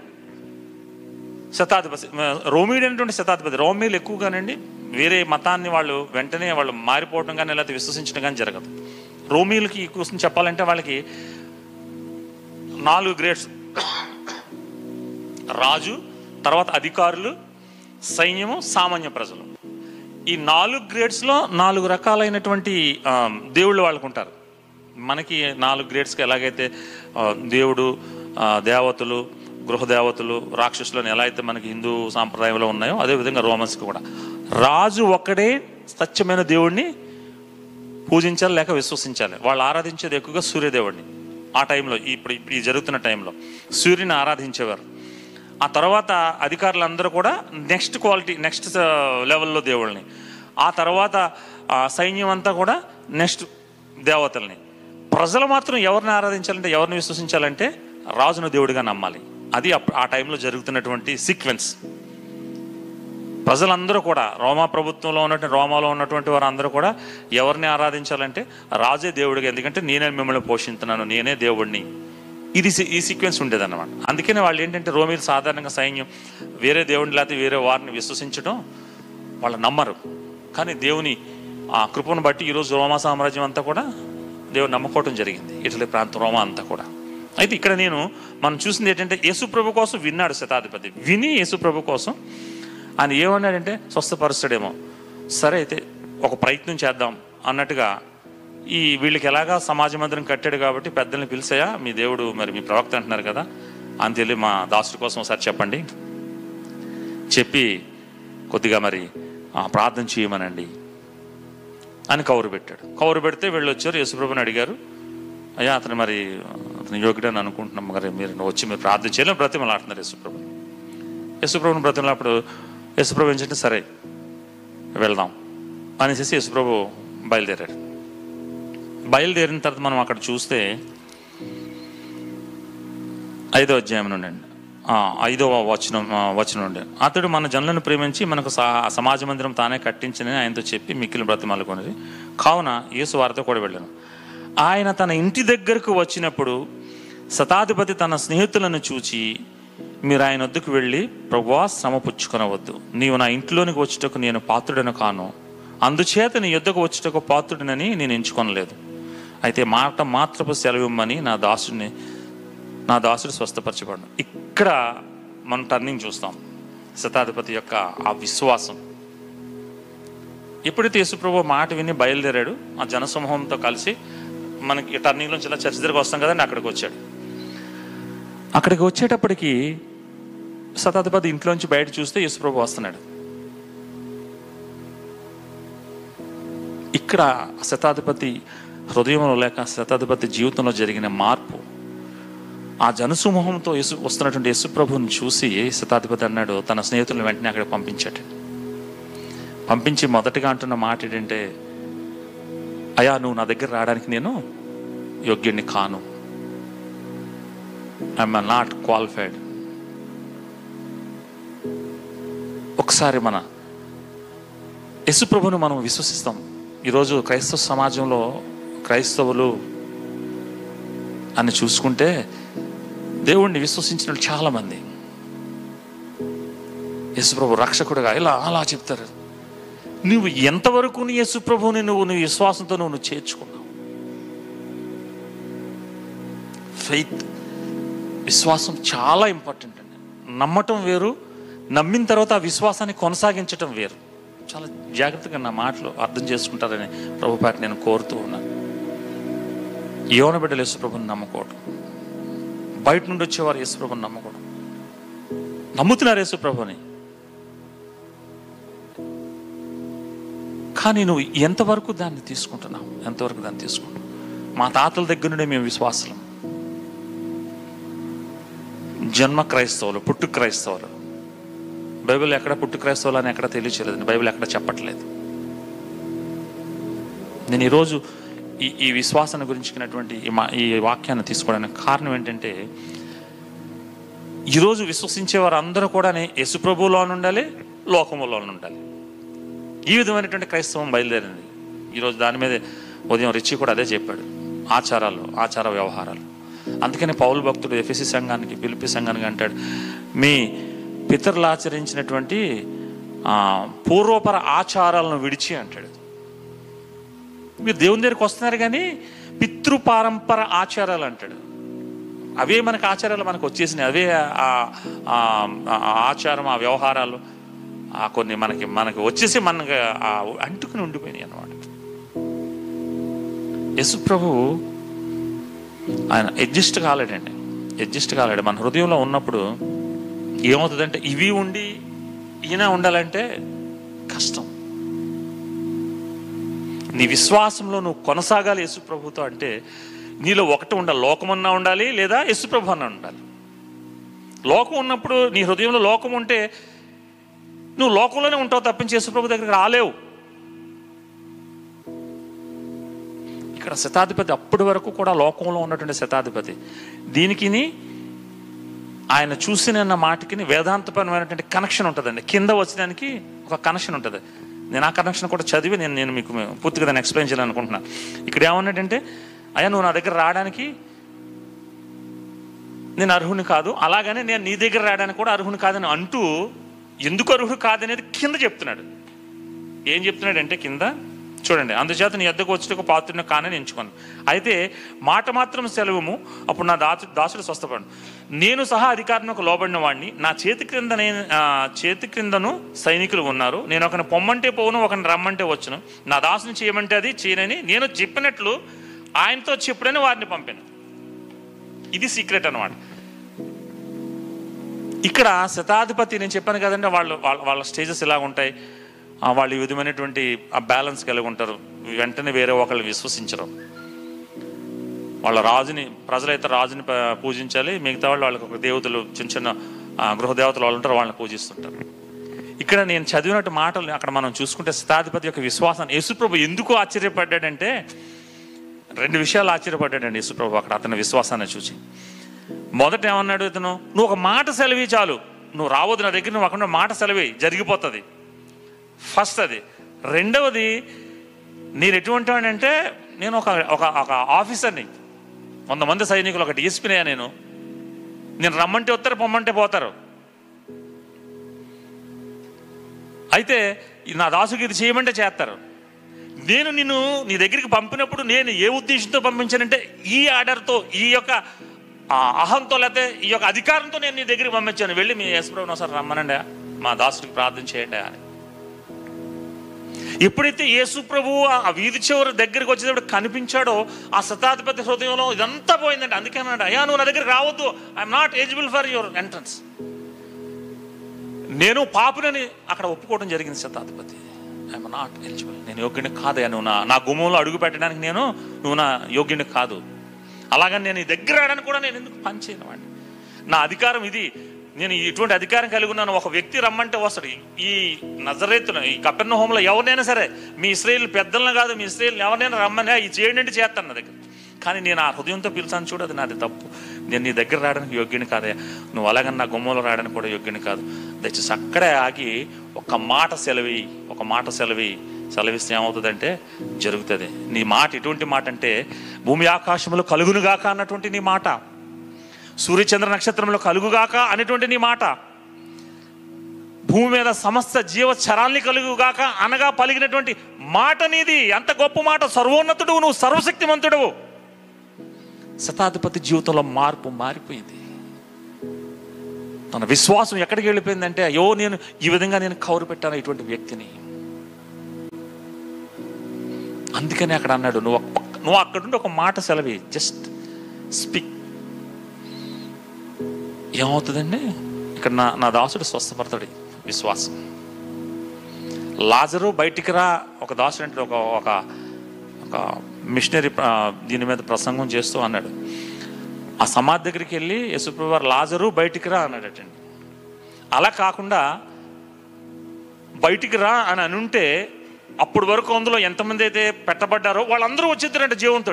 శతాధిపతి రోమీయుడైనటువంటి శతాధిపతి, రోమీయులు ఎక్కువగానండి వేరే మతాన్ని వాళ్ళు వెంటనే వాళ్ళు మారిపోవటం కానీ లేకపోతే విశ్వసించడం కానీ జరగదు. రోమీయులకి కోసం చెప్పాలంటే వాళ్ళకి 4 గ్రేడ్స్, రాజు, తర్వాత అధికారులు, సైన్యము, సామాన్య ప్రజలు. ఈ 4 గ్రేడ్స్లో 4 రకాలైనటువంటి దేవుళ్ళు వాళ్ళకు ఉంటారు. మనకి 4 గ్రేడ్స్కి ఎలాగైతే దేవుడు, దేవతలు, గృహదేవతలు, రాక్షసులను ఎలా అయితే మనకి హిందూ సాంప్రదాయంలో ఉన్నాయో అదేవిధంగా రోమన్స్కి కూడా రాజు ఒక్కడే సత్యమైన దేవుడిని పూజించాలి లేక విశ్వసించాలి. వాళ్ళు ఆరాధించేది ఎక్కువగా సూర్యదేవుడిని. ఆ టైంలో ఇప్పుడు జరుగుతున్న టైంలో సూర్యుని ఆరాధించేవారు. ఆ తర్వాత అధికారులందరూ కూడా నెక్స్ట్ క్వాలిటీ, నెక్స్ట్ లెవెల్లో దేవుళ్ళని. ఆ తర్వాత సైన్యం అంతా కూడా నెక్స్ట్ దేవతల్ని. ప్రజలు మాత్రం ఎవరిని ఆరాధించాలంటే, ఎవరిని విశ్వసించాలంటే రాజును దేవుడిగా నమ్మాలి. అది ఆ టైంలో జరుగుతున్నటువంటి సీక్వెన్స్. ప్రజలందరూ కూడా రోమా ప్రభుత్వంలో ఉన్నటువంటి, రోమాలో ఉన్నటువంటి వారందరూ కూడా ఎవరిని ఆరాధించాలంటే రాజే దేవుడిగా, ఎందుకంటే నేనే మిమ్మల్ని పోషిస్తున్నాను, నేనే దేవుడిని. ఈ సీక్వెన్స్ ఉండేదన్నమాట. అందుకనే వాళ్ళు ఏంటంటే రోమీలు సాధారణంగా సైన్యం వేరే దేవుడిని లేకపోతే వేరే వారిని విశ్వసించడం వాళ్ళు నమ్మరు. కానీ దేవుని ఆ కృపను బట్టి ఈరోజు రోమా సామ్రాజ్యం అంతా కూడా దేవుని నమ్ముకోవటం జరిగింది, ఇటలీ ప్రాంతం రోమా అంతా కూడా. అయితే ఇక్కడ మనం చూసింది ఏంటంటే, యేసుప్రభు కోసం విన్నాడు శతాధిపతి. విని యేసుప్రభు కోసం ఆయన ఏమన్నాడంటే, స్వస్థపరుస్తాడేమో, సరే అయితే ఒక ప్రయత్నం చేద్దాం అన్నట్టుగా ఈ వీళ్ళకి ఎలాగా సమాజ మందిరం కట్టాడు కాబట్టి పెద్దల్ని పిలిచాయా మీ దేవుడు, మరి మీ ప్రవక్త అంటున్నారు కదా అని తెలియ మా దాసుడి కోసం ఒకసారి చెప్పండి, చెప్పి కొద్దిగా మరి ప్రార్థన చేయమనండి అని కౌరు పెట్టాడు. కౌరు పెడితే వీళ్ళు వచ్చారు, యేసుప్రభుని అడిగారు, అయ్యా అతను మరి అతను యోగ్యుడని అనుకుంటున్నాం, మరి మీరు వచ్చి మీరు ప్రార్థన చేయలేము, బ్రతిమలాడుతున్నారు యేసుప్రభుని. యేసుప్రభుని బ్రతిమలాప్పుడు యేసుప్రభు ఏంటంటే సరే వెళ్దాం అనేసి యేసుప్రభు బయలుదేరాడు. బయలుదేరిన తర్వాత మనం అక్కడ చూస్తే 5వ అధ్యాయం నుండి 5వ వచనం నుండి, అతడు మన జనులను ప్రేమించి మనకు సమాజ మందిరం తానే కట్టించని ఆయనతో చెప్పి మిక్కిలి బ్రతిమాలుకొనిరి. కావున యేసు వారితో కూడా వెళ్ళాను. ఆయన తన ఇంటి దగ్గరకు వచ్చినప్పుడు శతాధిపతి తన స్నేహితులను చూచి మీరు ఆయన వద్దకు వెళ్ళి ప్రభువా శ్రమ పుచ్చుకొనవద్దు, నీవు నా ఇంట్లోనికి వచ్చుటకు నేను పాత్రుడను కాను, అందుచేత నీ యొద్దకు వచ్చుటకు పాత్రుడినని నేను ఎంచుకొనలేదు, అయితే మాట మాత్రపు సెలవిమ్మని నా దాసుడు స్వస్థపరచబడు. ఇక్కడ మనం టర్నింగ్ చూస్తాం, శతాధిపతి యొక్క ఆ విశ్వాసం. ఎప్పుడైతే యేసుప్రభు మాట విని బయలుదేరాడు ఆ జనసమూహంతో కలిసి, మనకి టర్నింగ్ నుంచి ఇలా చర్చ దగ్గరకు వస్తాం కదండి, అక్కడికి వచ్చాడు. అక్కడికి వచ్చేటప్పటికి శతాధిపతి ఇంట్లోంచి బయట చూస్తే యేసుప్రభు వస్తున్నాడు. ఇక్కడ శతాధిపతి హృదయంలో లేక శతాధిపతి జీవితంలో జరిగిన మార్పు, ఆ జనసమూహంతో వస్తున్నటువంటి యేసుప్రభుని చూసి శతాధిపతి అన్నాడు, తన స్నేహితులను వెంటనే అక్కడ పంపించాడు. పంపించి మొదటగా అంటున్న మాట ఏంటంటే, అయ్యా నువ్వు నా దగ్గర రావడానికి నేను యోగ్యుడిని కాను, ఐఎమ్ నాట్ క్వాలిఫైడ్. ఒకసారి మన యేసుప్రభుని మనం విశ్వసిస్తాం. ఈరోజు క్రైస్తవ సమాజంలో క్రైస్తవులు అని చూసుకుంటే దేవుణ్ణి విశ్వసించిన వాళ్ళు చాలామంది యేసుప్రభు రక్షకుడుగా ఇలా అలా చెప్తారు. నువ్వు ఎంతవరకు నీ యేసుప్రభుని నీ విశ్వాసంతో నువ్వు చేర్చుకున్నావు? ఫెయిత్, విశ్వాసం చాలా ఇంపార్టెంట్ అండి. నమ్మటం వేరు, నమ్మిన తర్వాత ఆ విశ్వాసాన్ని కొనసాగించటం వేరు. చాలా జాగ్రత్తగా నా మాటలు అర్థం చేసుకుంటారని ప్రభుపాటి నేను కోరుతూ ఉన్నాను. యోన బిడ్డలు యేసుప్రభుని నమ్ముకోవడం, బయట నుండి వచ్చేవారు యేసుప్రభుని నమ్ముకోవడం, నమ్ముతున్నారు యేసుప్రభుని, కానీ నువ్వు ఎంతవరకు దాన్ని తీసుకుంటున్నావు, ఎంతవరకు దాన్ని తీసుకుంటున్నావు? మా తాతల దగ్గర నుండే మేము విశ్వాసం, జన్మ క్రైస్తవులు, పుట్టు క్రైస్తవులు. బైబిల్ ఎక్కడ పుట్టు క్రైస్తవులు అని ఎక్కడ తెలియచేయలేదు, బైబిల్ ఎక్కడ చెప్పట్లేదు. నేను ఈరోజు ఈ విశ్వాసాన్ని గురించినటువంటి ఈ వాక్యాన్ని తీసుకోవడానికి కారణం ఏంటంటే, ఈరోజు విశ్వసించే వారు అందరూ కూడా యేసుప్రభువులో ఉండాలి, లోకములో ఉండాలి. ఈ విధమైనటువంటి క్రైస్తవం బయలుదేరింది ఈరోజు. దాని మీద ఉదయం రిచి కూడా అదే చెప్పాడు, ఆచార వ్యవహారాలు. అందుకని పౌలు భక్తుడు ఎఫెసీ సంఘానికి, పిలిపి సంఘానికి అంటాడు, మీ పితరులు ఆచరించినటువంటి పూర్వపర ఆచారాలను విడిచి అంటాడు. మీరు దేవుని దగ్గరికి వస్తున్నారు కానీ పితృపారంపర ఆచారాలు అంటాడు. అవే మనకు ఆచారాలు మనకు వచ్చేసినాయి, అవే ఆచారం, ఆ వ్యవహారాలు, ఆ కొన్ని మనకి వచ్చేసి మనకు అంటుకుని ఉండిపోయినాయి అన్నమాట. యేసుప్రభు ఆయన అడ్జస్ట్ కాలేడండి. మన హృదయంలో ఉన్నప్పుడు ఏమవుతుందంటే, ఇవి ఉండి ఈయన ఉండాలంటే కష్టం. నీ విశ్వాసంలో నువ్వు కొనసాగాలి యేసుప్రభుతో అంటే నీలో ఒకటి ఉండాలి, లోకమన్నా ఉండాలి లేదా యేసుప్రభు అన్నా ఉండాలి. లోకం ఉన్నప్పుడు నీ హృదయంలో లోకం ఉంటే నువ్వు లోకంలోనే ఉంటావు తప్పించి యేసుప్రభు దగ్గరికి రాలేవు. ఇక్కడ శతాధిపతి అప్పటి వరకు కూడా లోకంలో ఉన్నటువంటి శతాధిపతి, దీనికి ఆయన చూసిన మాటకి వేదాంతపరమైనటువంటి కనెక్షన్ ఉంటుందండి. కింద వచ్చడానికి ఒక కనెక్షన్ ఉంటుంది. నేను ఆ కనెక్షన్ కూడా చదివి నేను మీకు పూర్తిగా దాన్ని ఎక్స్ప్లెయిన్ చేయాలనుకుంటున్నాను. ఇక్కడ ఏమన్నాడంటే, అయ్యా నువ్వు నా దగ్గర రావడానికి నేను అర్హుని కాదు, అలాగనే నేను నీ దగ్గర రావడానికి కూడా అర్హుని కాదని అంటూ, ఎందుకు అర్హుడు కాదనేది కింద చెప్తున్నాడు. ఏం చెప్తున్నాడంటే కింద, చూడండి, అందుచేత నీ యొద్దకు వచ్చుటకు పాత్రుని కానని ఎంచుకోను, అయితే మాట మాత్రం సెలవుము, అప్పుడు నా దాసుడు స్వస్థపడు. నేను సహా అధికారులకు లోబడిన వాడిని, నా చేతి క్రిందను సైనికులు ఉన్నారు. నేను ఒకని పొమ్మంటే పోను, ఒకని రమ్మంటే వచ్చును. నా దాసుని చేయమంటే అది చేయనని నేను చెప్పినట్లు ఆయనతో చెప్పుడని వారిని పంపాను. ఇది సీక్రెట్ అన్నమాట. ఇక్కడ శతాధిపతి, నేను చెప్పాను కదండి, వాళ్ళ స్టేజెస్ ఇలా ఉంటాయి. వాళ్ళు ఈ విధమైనటువంటి ఆ బ్యాలెన్స్ కలిగి ఉంటారు. వెంటనే వేరే ఒకళ్ళని విశ్వసించరు. వాళ్ళ రాజుని, ప్రజలైతే రాజుని పూజించాలి, మిగతా వాళ్ళు వాళ్ళకి ఒక దేవతలు, చిన్న చిన్న గృహదేవతలు వాళ్ళు ఉంటారు, వాళ్ళని పూజిస్తుంటారు. ఇక్కడ నేను చదివినట్టు మాటలు అక్కడ మనం చూసుకుంటే శతాధిపతి యొక్క విశ్వాసాన్ని యేసుప్రభు ఎందుకు ఆశ్చర్యపడ్డాడంటే, రెండు విషయాలు ఆశ్చర్యపడ్డాడండి యేసుప్రభు అక్కడ అతని విశ్వాసాన్ని చూసి. మొదట ఏమన్నాడు ఇతను, నువ్వు ఒక మాట సెలవి చాలు, నువ్వు రావద్దు నా దగ్గర, నువ్వు అక్కడ మాట సెలవి జరిగిపోతుంది, ఫస్ట్ అది. రెండవది, నేను ఎటువంటి వాడినంటే నేను ఒక ఆఫీసర్ని, 100 మంది సైనికులు, ఒక డిఎస్పీని. నేను రమ్మంటే వస్తారు, పొమ్మంటే పోతారు. అయితే నా దాసుకి ఇది చేయమంటే చేస్తారు. నేను నిన్ను నీ దగ్గరికి పంపినప్పుడు నేను ఏ ఉద్దేశంతో పంపించానంటే ఈ ఆర్డర్తో, ఈ యొక్క అహంతో, లేకపోతే ఈ యొక్క అధికారంతో నేను నీ దగ్గరికి పంపించాను. వెళ్ళి మీ యేసుప్రభుని ఒకసారి రమ్మనండి, మా దాసుడికి ప్రార్థన చేయండి అని. ఎప్పుడైతే యేసుప్రభు ఆ వీధి చివరి దగ్గరికి వచ్చేటప్పుడు కనిపించాడో, ఆ శతాధిపతి హృదయంలో ఇదంతా పోయిందంటే. అందుకేనండి, అయ్యా నువ్వు నా దగ్గరికి రావద్దు, I'm not eligible for your entrance, నేను పాపునని అక్కడ ఒప్పుకోవడం జరిగింది శతాధిపతి. ఐఎమ్ నాట్ ఎలిజిబుల్, నేను యోగ్యుని కాదయ్యా, నువ్వు నా గుమ్మంలో అడుగు పెట్టడానికి నువ్వు నా యోగ్యుని కాదు. అలాగని నేను ఈ దగ్గర రావడానికి కూడా నేను ఎందుకు పని చేయను, నా అధికారం ఇది, నేను ఇటువంటి అధికారం కలిగి ఉన్నాను. ఒక వ్యక్తి రమ్మంటే వస్తాడు. ఈ నజరేతును, ఈ కపెర్నహోములో ఎవరినైనా సరే, మీ ఇస్రాయేల్ పెద్దలను కాదు, మీ ఇస్రాయేల్ ఎవరినైనా రమ్మని ఈ చేయండి అంటే చేస్తాను నా దగ్గర. కానీ నేను ఆ హృదయంతో పిలిచాను చూడు, అది నాది తప్పు, నేను నీ దగ్గర రావడానికి యోగ్యుని కాదయ్యా, నువ్వు అలాగని నా గుమ్మంలో రావడానికి కూడా యోగ్యుని కాదు. దయచేసి అక్కడే ఆగి ఒక మాట సెలవి సెలవిస్తే ఏమవుతుందంటే జరుగుతుంది. నీ మాట ఎటువంటి మాట అంటే, భూమి ఆకాశములు కలుగునుగాక అన్నటువంటి నీ మాట, సూర్యచంద్ర నక్షత్రంలో కలుగుగాక అనేటువంటి నీ మాట, భూమి మీద సమస్త జీవచరాల్ని కలుగుగాక అనగా పలికినటువంటి మాట నీది. అంత గొప్ప మాట, సర్వోన్నతుడు నువ్వు, సర్వశక్తిమంతుడు. శతాధిపతి జీవితంలో మారిపోయింది. తన విశ్వాసం ఎక్కడికి వెళ్ళిపోయిందంటే, అయ్యో నేను ఈ విధంగా నేను కౌరు పెట్టాను ఇటువంటి వ్యక్తిని. అందుకని అక్కడ అన్నాడు, నువ్వు అక్కడుండి ఒక మాట సెలవి, జస్ట్ స్పీక్, ఏమవుతుందండి ఇక్కడ నా దాసుడు స్వస్థపడతాడు. విశ్వాసం. లాజరు బయటికి రా, ఒక దాసుడు అంటే ఒక ఒక ఒక మిషనరీ దీని మీద ప్రసంగం చేస్తూ అన్నాడు. ఆ సమాధి దగ్గరికి వెళ్ళి యేసుప్రభు వారు లాజరు బయటికి రా అన్నాడటండి. అలా కాకుండా బయటికి రా అని అనుంటే అప్పటి వరకు అందులో ఎంతమంది అయితే పెట్టబడ్డారో వాళ్ళందరూ వచ్చేద్దరంటే జీవంతో.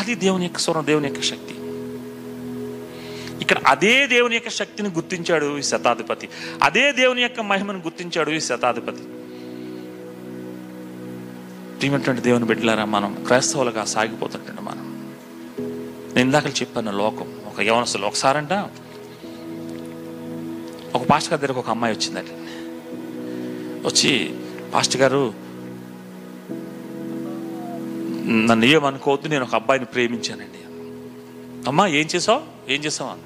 అది దేవుని యొక్క స్వరం, దేవుని యొక్క శక్తి. ఇక్కడ అదే దేవుని యొక్క శక్తిని గుర్తించాడు ఈ శతాధిపతి, అదే దేవుని యొక్క మహిమను గుర్తించాడు ఈ శతాధిపతి. ప్రియమైనటువంటి దేవుని బిడ్డలారా, మనం క్రైస్తవులుగా సాగిపోతుంటాం. మనం నేను ఇందాక చెప్పాను, లోకం ఒక యవనస్తులు. ఒకసారంట ఒక పాస్టర్ గారి దగ్గరకు ఒక అమ్మాయి వచ్చిందండి. వచ్చి, పాస్టర్ గారు నన్ను ఏమనుకోవద్దు, నేను ఒక అబ్బాయిని ప్రేమించానండి. అమ్మా ఏం చేసావు అన్న,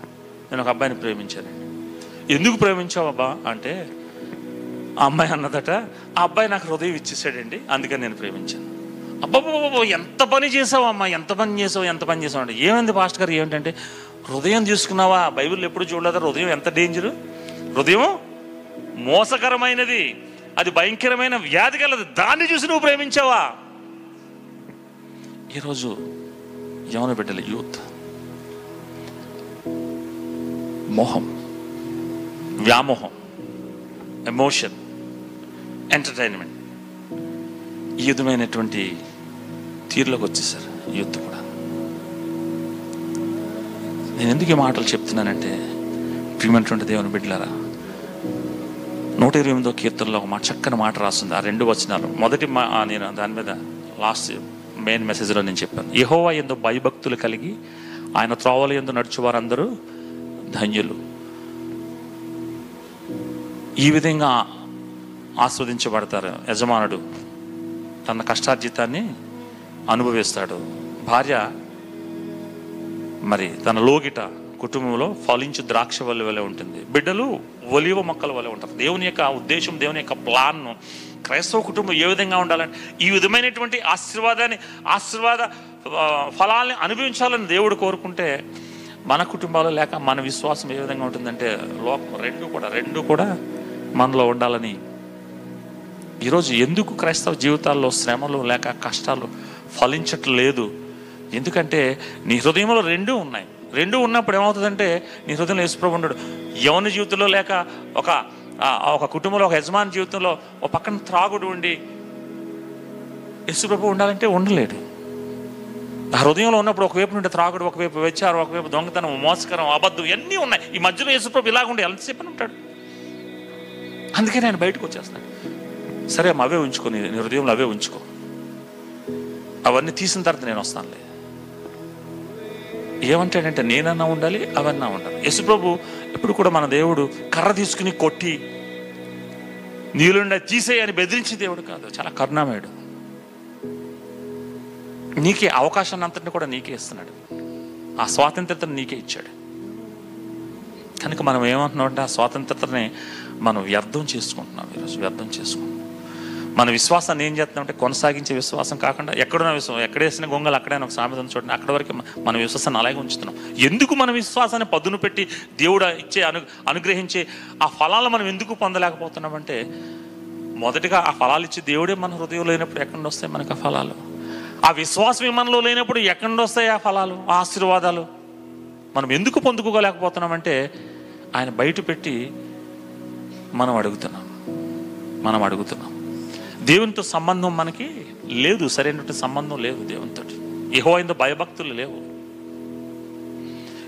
నేను ఒక అబ్బాయిని ప్రేమించానండి. ఎందుకు ప్రేమించావు అబ్బా అంటే, ఆ అమ్మాయి అన్నదట, ఆ అబ్బాయి నాకు హృదయం ఇచ్చేసాడండి, అందుకని నేను ప్రేమించాను. అబ్బాబా ఎంత పని చేసావు అంటే, ఏమైంది పాస్టర్ గారు ఏమిటంటే, హృదయం తీసుకున్నావా, బైబిల్ ఎప్పుడు చూడలేదా, హృదయం ఎంత డేంజరు, హృదయం మోసకరమైనది, అది భయంకరమైన వ్యాధి కలదు, దాన్ని చూసి నువ్వు ప్రేమించావా. ఈరోజు యవన బిడ్డల, యూత్, మోహం, వ్యామోహం, ఎమోషన్, ఎంటర్టైన్మెంట్, ఈ విధమైనటువంటి తీరులోకి వచ్చేసారు యూత్ కూడా. నేను ఎందుకు ఈ మాటలు చెప్తున్నానంటే, ప్రియమైనటువంటి దేవుని బిడ్డలారా, 128 కీర్తనలో ఒక చక్కని మాట రాస్తుంది. ఆ 2 వచనాలు, మొదటి నేను దాని మీద లాస్ట్ మెయిన్ మెసేజ్లో నేను చెప్పాను, యెహోవా యందు భయభక్తులు కలిగి ఆయన త్రోవల యందు నడుచువారందరూ ధన్యులు. ఈ విధంగా ఆస్వాదించబడతారు. యజమానుడు తన కష్టార్జితాన్ని అనుభవిస్తాడు. భార్య మరి తన లోగిట కుటుంబంలో ఫలించు ద్రాక్ష వలె ఉంటుంది. బిడ్డలు ఒలివ మొక్కల వలె ఉంటారు. దేవుని యొక్క ఉద్దేశం, దేవుని యొక్క ప్లాన్ను క్రైస్తవ కుటుంబం ఏ విధంగా ఉండాలని, ఈ విధమైనటువంటి ఆశీర్వాద ఫలాల్ని అనుభవించాలని దేవుడు కోరుకుంటే మన కుటుంబాలు లేక మన విశ్వాసం ఏ విధంగా ఉంటుందంటే లోకం రెండు కూడా మనలో ఉండాలని. ఈరోజు ఎందుకు క్రైస్తవ జీవితాల్లో శ్రమలు లేక కష్టాలు ఫలించట్లేదు? ఎందుకంటే నీ హృదయంలో రెండూ ఉన్నాయి. రెండు ఉన్నప్పుడు ఏమవుతుందంటే నీ హృదయంలో యేసుప్రభువు ఉన్నాడు. యవన జీవితంలో లేక ఒక కుటుంబంలో, ఒక యజమాని జీవితంలో ఒక పక్కన త్రాగుడు ఉండి యేసుప్రభువు ఉండాలంటే ఉండలేడు. హృదయంలో ఉన్నప్పుడు ఒకవైపు నుండి త్రాగుడు, ఒకవైపు వ్యభిచారం, ఒకవైపు దొంగతనం, మోసకరం, అబద్ధం, ఇవన్నీ ఉన్నాయి. ఈ మధ్యలో యేసుప్రభువు ఇలాగ ఉండి ఎంతసేపు ఉంటాడు? అందుకని ఆయన బయటకు వచ్చేస్తున్నాడు. సరే అమ్మ, అవే ఉంచుకో, నీ హృదయంలో అవే ఉంచుకో, అవన్నీ తీసిన తర్వాత నేను వస్తానులే. ఏమంటాడంటే నేనన్నా ఉండాలి, అవన్నా ఉండాలి. యేసుప్రభు ఎప్పుడు కూడా మన దేవుడు కర్ర తీసుకుని కొట్టి నీళ్ళుండా తీసేయని బెదిరించే దేవుడు కాదు. చాలా కరుణామయుడు. నీకే అవకాశాన్ని అంతటిని కూడా నీకే ఇస్తున్నాడు. ఆ స్వాతంత్రతను నీకే ఇచ్చాడు. కనుక మనం ఏమంటున్నాం అంటే ఆ స్వాతంత్రతని మనం వ్యర్థం చేసుకుంటున్నాం. ఈరోజు వ్యర్థం చేసుకుంటున్నాం. మన విశ్వాసాన్ని ఏం చేస్తున్నామంటే కొనసాగించే విశ్వాసం కాకుండా ఎక్కడున్న విశ్వాసం, ఎక్కడేసిన గొంగలు అక్కడైనా ఒక సామెతను చూడండి, అక్కడ వరకు మన విశ్వాసాన్ని అలాగే ఉంచుతున్నాం. ఎందుకు మన విశ్వాసాన్ని పదును పెట్టి దేవుడు ఇచ్చే అనుగ్రహించే ఆ ఫలాలు మనం ఎందుకు పొందలేకపోతున్నామంటే, మొదటిగా ఆ ఫలాలు ఇచ్చే దేవుడే మన హృదయం లేనప్పుడు ఎక్కడ వస్తాయి మనకు ఆ ఫలాలు? ఆ విశ్వాసం మనలో లేనప్పుడు ఎక్కడ వస్తాయి ఆ ఫలాలు, ఆ ఆశీర్వాదాలు? మనం ఎందుకు పొందుకోలేకపోతున్నామంటే ఆయన బయట పెట్టి మనం అడుగుతున్నాం. దేవునితో సంబంధం మనకి లేదు, సరైనటువంటి సంబంధం లేదు దేవునితో. యెహోవాతో భయభక్తులు లేవు.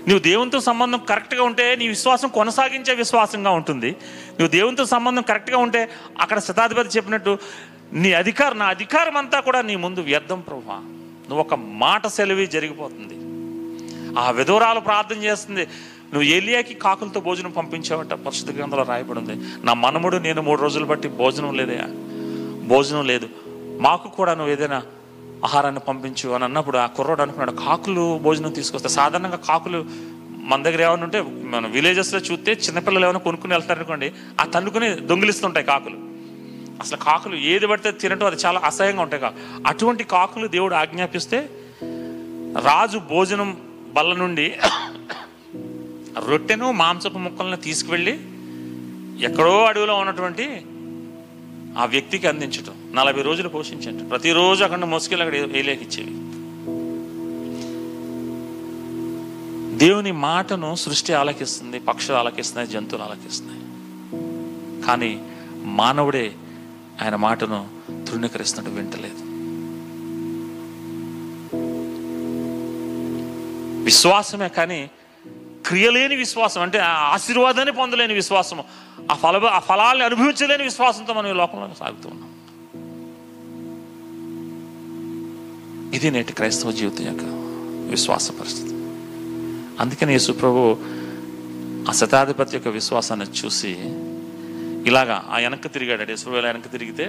నువ్వు దేవునితో సంబంధం కరెక్ట్గా ఉంటే నీ విశ్వాసం కొనసాగించే విశ్వాసంగా ఉంటుంది. నువ్వు దేవునితో సంబంధం కరెక్ట్గా ఉంటే అక్కడ శతాధిపతి చెప్పినట్టు నా అధికారం అంతా కూడా నీ ముందు వ్యర్థం ప్రభువా. నువ్వు ఒక మాట సెలవి జరిగిపోతుంది. ఆ విధవరాలు ప్రార్థన చేస్తుంది, నువ్వు ఏలియాకి కాకులతో భోజనం పంపించావట, పరిశుద్ధ గ్రంథంలో రాయబడి ఉంది. నా మనముడు నేను 3 రోజులు బట్టి భోజనం లేదు, మాకు కూడా నువ్వు ఏదైనా ఆహారాన్ని పంపించు అని అన్నప్పుడు ఆ కుర్రోడు అనుకున్నాడు కాకులు భోజనం తీసుకొస్తే. సాధారణంగా కాకులు మన దగ్గర ఏమైనా ఉంటే మన విలేజెస్లో చూస్తే చిన్నపిల్లలు ఏమైనా కొనుక్కుని వెళ్తారనుకోండి, ఆ తన్నుకుని దొంగిలిస్తుంటాయి కాకులు. అసలు కాకులు ఏది పడితే తినటం, అది చాలా అసహ్యంగా ఉంటాయి. అటువంటి కాకులు దేవుడు ఆజ్ఞాపిస్తే రాజు భోజనం బల్ల నుండి రొట్టెను మాంసపు ముక్కలను తీసుకువెళ్ళి ఎక్కడో అడవిలో ఉన్నటువంటి ఆ వ్యక్తికి అందించటం, 40 రోజులు పోషించటం, ప్రతిరోజు అక్కడ మోసుకెళ్ళి అక్కడ వేలేకిచ్చేవి. దేవుని మాటను సృష్టి ఆలకిస్తుంది, పక్షులు ఆలకిస్తున్నాయి, జంతువులు ఆలకిస్తున్నాయి. కానీ మానవుడే ఆయన మాటను తృణీకరిస్తున్నట్టు వింటలేదు. విశ్వాసమే కానీ క్రియలేని విశ్వాసం, అంటే ఆ ఆశీర్వాదాన్ని పొందలేని విశ్వాసము, ఆ ఫలాల్ని అనుభవించలేని విశ్వాసంతో మనం ఈ లోకంలో సాగుతూ ఉన్నాం. ఇది నేటి క్రైస్తవ జీవితం యొక్క విశ్వాస పరిస్థితి. అందుకని యేసుప్రభు ఆ శతాధిపతి యొక్క విశ్వాసాన్ని చూసి ఇలాగా ఆ వెనక్కి తిరిగాడు. యేసుప్రభు వెనక్కి తిరిగితే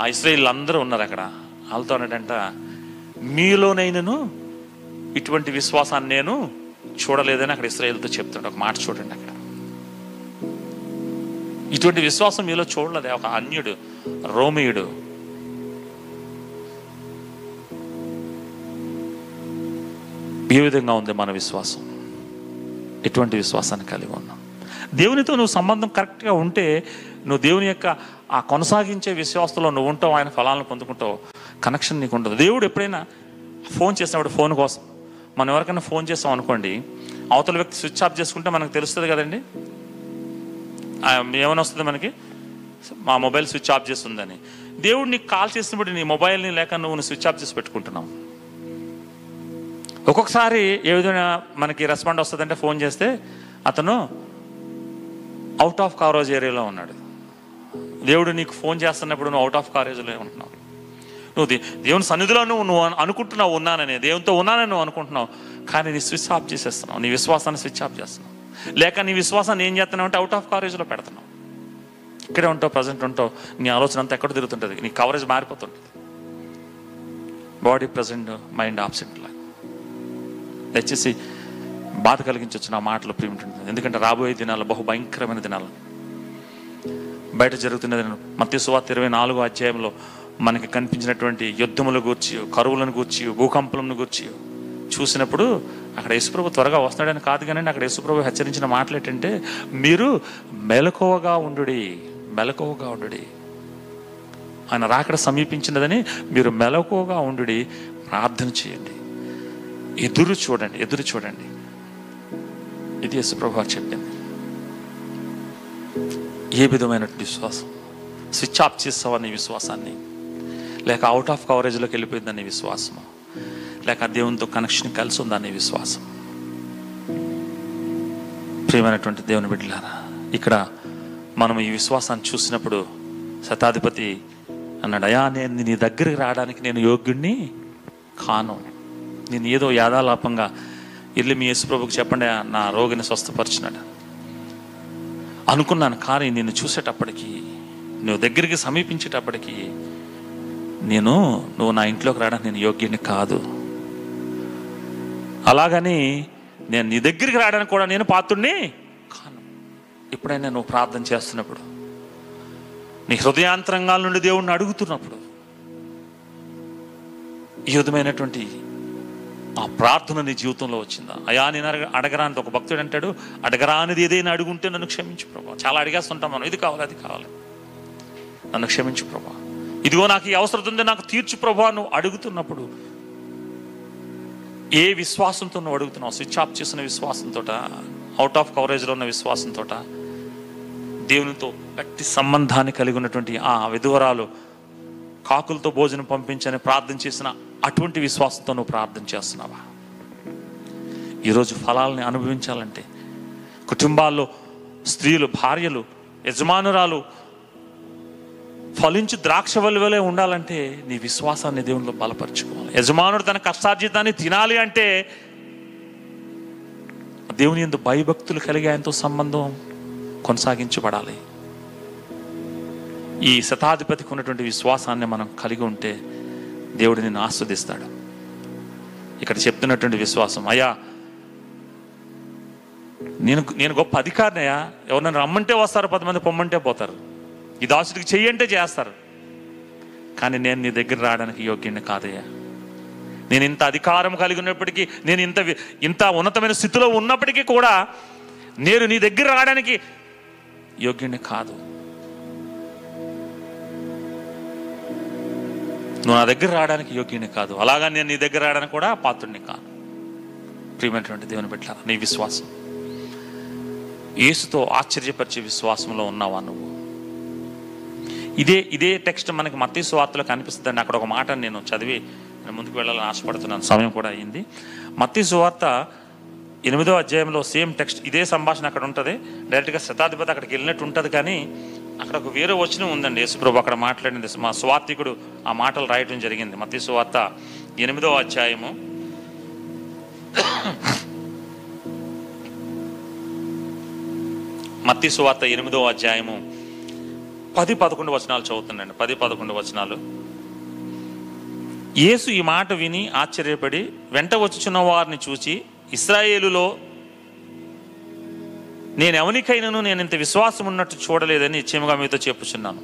ఆ ఇశ్రాయేలు అందరూ ఉన్నారు అక్కడ. వాళ్ళతో అన్నాడంట, మీలోనైనను ఇటువంటి విశ్వాసాన్ని నేను చూడలేదని అక్కడ ఇశ్రాయేలుతో చెప్తాడు. ఒక మాట చూడండి, అక్కడ ఇటువంటి విశ్వాసం మీలో చూడలేదే ఒక అన్యుడు, రోమీయుడు. ఏ విధంగా ఉంది మన విశ్వాసం? ఎటువంటి విశ్వాసాన్ని కలిగి ఉన్నాం? దేవునితో నువ్వు సంబంధం కరెక్ట్గా ఉంటే నువ్వు దేవుని యొక్క ఆ కొనసాగించే విశ్వాసంలో నువ్వు ఉంటావు, ఆయన ఫలాలను పొందుకుంటావు, కనెక్షన్ నీకు ఉంటుంది. దేవుడు ఎప్పుడైనా ఫోన్ చేసినప్పుడు, ఫోన్ కోసం మనం ఎవరికైనా ఫోన్ చేస్తాం అనుకోండి, అవతల వ్యక్తి స్విచ్ ఆఫ్ చేసుకుంటే మనకు తెలుస్తుంది కదండి, ఏమైనా వస్తుంది మనకి, మా మొబైల్ స్విచ్ ఆఫ్ చేస్తుందని. దేవుడు నీకు కాల్ చేసినప్పుడు నీ మొబైల్ని లేక నువ్వు స్విచ్ ఆఫ్ చేసి పెట్టుకుంటున్నావు. ఒక్కొక్కసారి ఏ విధంగా మనకి రెస్పాండ్ వస్తుందంటే, ఫోన్ చేస్తే అతను అవుట్ ఆఫ్ కవరేజ్ ఏరియాలో ఉన్నాడు. దేవుడు నీకు ఫోన్ చేస్తున్నప్పుడు నువ్వు అవుట్ ఆఫ్ కవరేజ్లో ఉంటున్నావు. నువ్వు దేవుని సన్నిధిలో నువ్వు అనుకుంటున్నావు ఉన్నానని, దేవునితో ఉన్నానని నువ్వు అనుకుంటున్నావు, కానీ నీ స్విచ్ ఆఫ్ చేసేస్తున్నావు. నీ విశ్వాసాన్ని స్విచ్ ఆఫ్ చేస్తున్నావు, లేక నీ విశ్వాసాన్ని ఏం చేస్తున్నావు అంటే అవుట్ ఆఫ్ కవరేజ్లో పెడుతున్నావు. ఇక్కడే ఉంటావు, ప్రజెంట్ ఉంటావు, నీ ఆలోచన అంతా ఎక్కడ తిరుగుతుంటుంది, నీ కవరేజ్ మారిపోతుంటుంది. బాడీ ప్రజెంట్, మైండ్ ఆబ్సెంట్ లాగా. దయచేసి బాధ కలిగించవచ్చు నా మాటలు ప్రేమింటుంది, ఎందుకంటే రాబోయే దినాలు బహు భయంకరమైన దినాలు. బయట జరుగుతున్నది మత్తయి సువార్త 24వ అధ్యాయంలో మనకి కనిపించినటువంటి యుద్ధముల గూర్చి, కరువులను గూర్చి, భూకంపలను గూర్చి చూసినప్పుడు అక్కడ యేసుప్రభు త్వరగా వస్తాడని కాదు, కానీ అక్కడ యేసుప్రభు హెచ్చరించిన మాటలు ఏంటంటే, మీరు మెలకువగా ఉండు, మెలకువగా ఉండు, ఆయన రాకడ సమీపించినదని మీరు మెలకువగా ఉండు, ప్రార్థన చేయండి, ఎదురు చూడండి, ఎదురు చూడండి. ఇది యేసుప్రభు చెప్పింది. ఏ విధమైనటువంటి విశ్వాసం? స్విచ్ ఆఫ్ చేస్తావని విశ్వాసాన్ని, లేక అవుట్ ఆఫ్ కవరేజ్లోకి వెళ్ళిపోయిందనే విశ్వాసము, లేక దేవునితో కనెక్షన్ కలిసి ఉందనే విశ్వాసం. ప్రియమైనటువంటి దేవుని బిడ్డలారా, ఇక్కడ మనం ఈ విశ్వాసాన్ని చూసినప్పుడు శతాధిపతి అన్నాడు, అయ్యా నేను నీ దగ్గరికి రావడానికి నేను యోగ్యుడిని కాను, నేను ఏదో యాదాలాపంగా వెళ్ళి మీ యేసుప్రభుకి చెప్పండి నా రోగిని స్వస్థపరిచినాడు అనుకున్నాను, కానీ నిన్ను చూసేటప్పటికీ, నువ్వు దగ్గరికి సమీపించేటప్పటికీ నువ్వు నా ఇంట్లోకి రావడానికి నేను యోగ్యుడిని కాదు, అలాగని నేను నీ దగ్గరికి రావడానికి కూడా నేను పాత్రుడిని కాను. ఎప్పుడైనా నువ్వు ప్రార్థన చేస్తున్నప్పుడు, నీ హృదయాంతరంగాల నుండి దేవుణ్ణి అడుగుతున్నప్పుడు, ఈ విధమైనటువంటి ఆ ప్రార్థన నీ జీవితంలో వచ్చిందా? అయా నేను అడగరాని ఒక భక్తుడు అంటాడు, అడగరానిది ఏదైనా అడుగుంటే నన్ను క్షమించు ప్రభా. చాలా అడిగేస్తుంటాం మనం, ఇది కావాలి అది కావాలి, నన్ను క్షమించు ప్రభా, ఇదిగో నాకు ఈ అవసరం ఉంది నాకు తీర్చు ప్రభా. నువ్వు అడుగుతున్నప్పుడు ఏ విశ్వాసంతో నువ్వు అడుగుతున్నావు? స్విచ్ ఆఫ్ చేసిన విశ్వాసంతో, అవుట్ ఆఫ్ కవరేజ్లో ఉన్న విశ్వాసంతో, దేవునితో గట్టి సంబంధాన్ని కలిగి ఉన్నటువంటి ఆ విధవరాలు కాకులతో భోజనం పంపించని ప్రార్థన చేసిన అటువంటి విశ్వాసంతో నువ్వు ప్రార్థన చేస్తున్నావా? ఈరోజు ఫలాలని అనుభవించాలంటే కుటుంబాల్లో స్త్రీలు, భార్యలు, యజమానురాలు ఫలించి ద్రాక్ష వలె ఉండాలంటే నీ విశ్వాసాన్ని దేవునిలో బలపరచుకోవాలి. యజమానుడు తన కష్టార్జితాన్ని తినాలి అంటే దేవుని యందు భయభక్తులు కలిగి ఆయనతో సంబంధం కొనసాగించబడాలి. ఈ శతాధిపతికి ఉన్నటువంటి విశ్వాసాన్ని మనం కలిగి ఉంటే దేవుడు నిన్ను ఆస్వాదిస్తాడు. ఇక్కడ చెప్తున్నటువంటి విశ్వాసం, అయ్యా నేను గొప్ప అధికారినయ్యా, ఎవరినైనా రమ్మంటే వస్తారు, 10 మంది పొమ్మంటే పోతారు, ఈ దాసుడికి చెయ్యంటే చేస్తారు, కానీ నేను నీ దగ్గర రావడానికి యోగ్యుడిని కాదయ్యా. నేను ఇంత అధికారం కలిగి ఉన్నప్పటికీ, నేను ఇంత ఉన్నతమైన స్థితిలో ఉన్నప్పటికీ కూడా నేను నీ దగ్గర రావడానికి యోగ్యుడిని కాదు. నువ్వు నా దగ్గర రావడానికి యోగ్యుడిని కాదు, అలాగా నేను నీ దగ్గర రావడానికి కూడా పాత్రుడిని కాను. ప్రియమైనటువంటి దేవుని బిడ్డలారా, నీ విశ్వాసం యేసుతో ఆశ్చర్యపరిచే విశ్వాసంలో ఉన్నావా నువ్వు? ఇదే టెక్స్ట్ మనకి మత్తయి సువార్తలో కనిపిస్తుందండి. అక్కడ ఒక మాట నేను చదివి ముందుకు వెళ్ళాలని ఆశపడుతున్నాను, సమయం కూడా అయ్యింది. మత్తయి సువార్త 8వ అధ్యాయంలో సేమ్ టెక్స్ట్, ఇదే సంభాషణ అక్కడ ఉంటుంది. డైరెక్ట్గా శతాధిపతి అక్కడికి వెళ్ళినట్టు ఉంటుంది, కానీ అక్కడ ఒక వేరే వచనం ఉందండి. యేసుప్రభు అక్కడ మాట్లాడింది, మా సువార్తికుడు ఆ మాటలు రాయటం జరిగింది. మత్తయి సువార్త 8వ అధ్యాయము 10-11 వచనాలు చదువుతుందండి. 10-11 వచనాలు. యేసు ఈ మాట విని ఆశ్చర్యపడి వెంట వచ్చుచున్న వారిని చూసి, ఇస్రాయేలులో నేను ఎవరికైనాను నేను ఇంత విశ్వాసం ఉన్నట్టు చూడలేదని నిశ్చయముగా మీతో చెప్పుచున్నాను.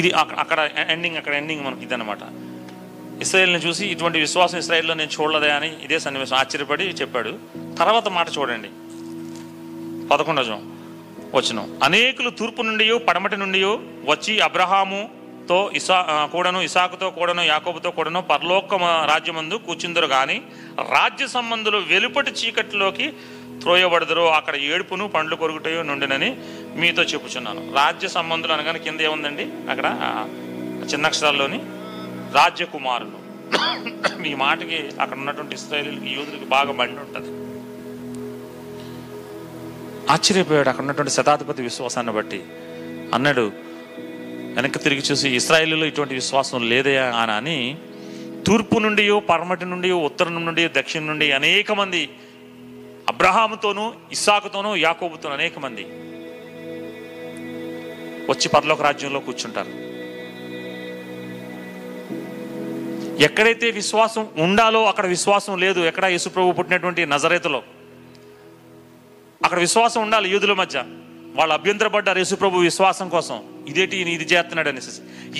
ఇది అక్కడ ఎండింగ్ మనకి ఇదన్నమాట. ఇస్రాయేల్ని చూసి ఇటువంటి విశ్వాసం ఇస్రాయేల్లో నేను చూడలేదా అని ఇదే సన్నివేశం ఆశ్చర్యపడి చెప్పాడు. తర్వాత మాట చూడండి, 11వ వచనం. అనేకులు తూర్పు నుండి పడమటి నుండి వచ్చి అబ్రహాముతో కూడాను, ఇసాకుతో కూడాను, యాకోబుతో కూడాను పరలోక రాజ్యమందు కూర్చుందరు, కానీ రాజ్య సంబంధులు వెలుపటి చీకటిలోకి త్రోయబడదురు, అక్కడ ఏడుపును పండ్లు కొరుకుటయో నుండినని మీతో చెప్పుచున్నాను. రాజ్య సంబంధులు అనగానే కింద ఏముందండి, అక్కడ చిన్నక్షరాల్లోని రాజ్యకుమారులు. ఈ మాటకి అక్కడ ఉన్నటువంటి ఇశ్రాయేలుకి, యూదులకి బాగా బండి ఉంటుంది. ఆశ్చర్యపోయాడు అక్కడ ఉన్నటువంటి శతాధిపతి విశ్వాసాన్ని బట్టి. అన్నాడు వెనక్కి తిరిగి చూసి, ఇశ్రాయేలులో ఇటువంటి విశ్వాసం లేదయా అని, తూర్పు నుండి పడమటి నుండి, ఉత్తరం నుండి, దక్షిణం నుండి అనేక మంది, అబ్రహాముతోనూ, ఇస్సాకుతోనూ, యాకోబుతోనూ అనేక మంది వచ్చి పరలోక రాజ్యంలో కూర్చుంటారు. ఎక్కడైతే విశ్వాసం ఉండాలో అక్కడ విశ్వాసం లేదు. ఎక్కడ యేసు ప్రభు పుట్టినటువంటి నజరేతులో అక్కడ విశ్వాసం ఉండాలి. యూదుల మధ్య వాళ్ళు అభ్యంతరపడ్డారు యేసు ప్రభు విశ్వాసం కోసం, ఇదేంటి ఇది చేస్తున్నాడు అనేసి.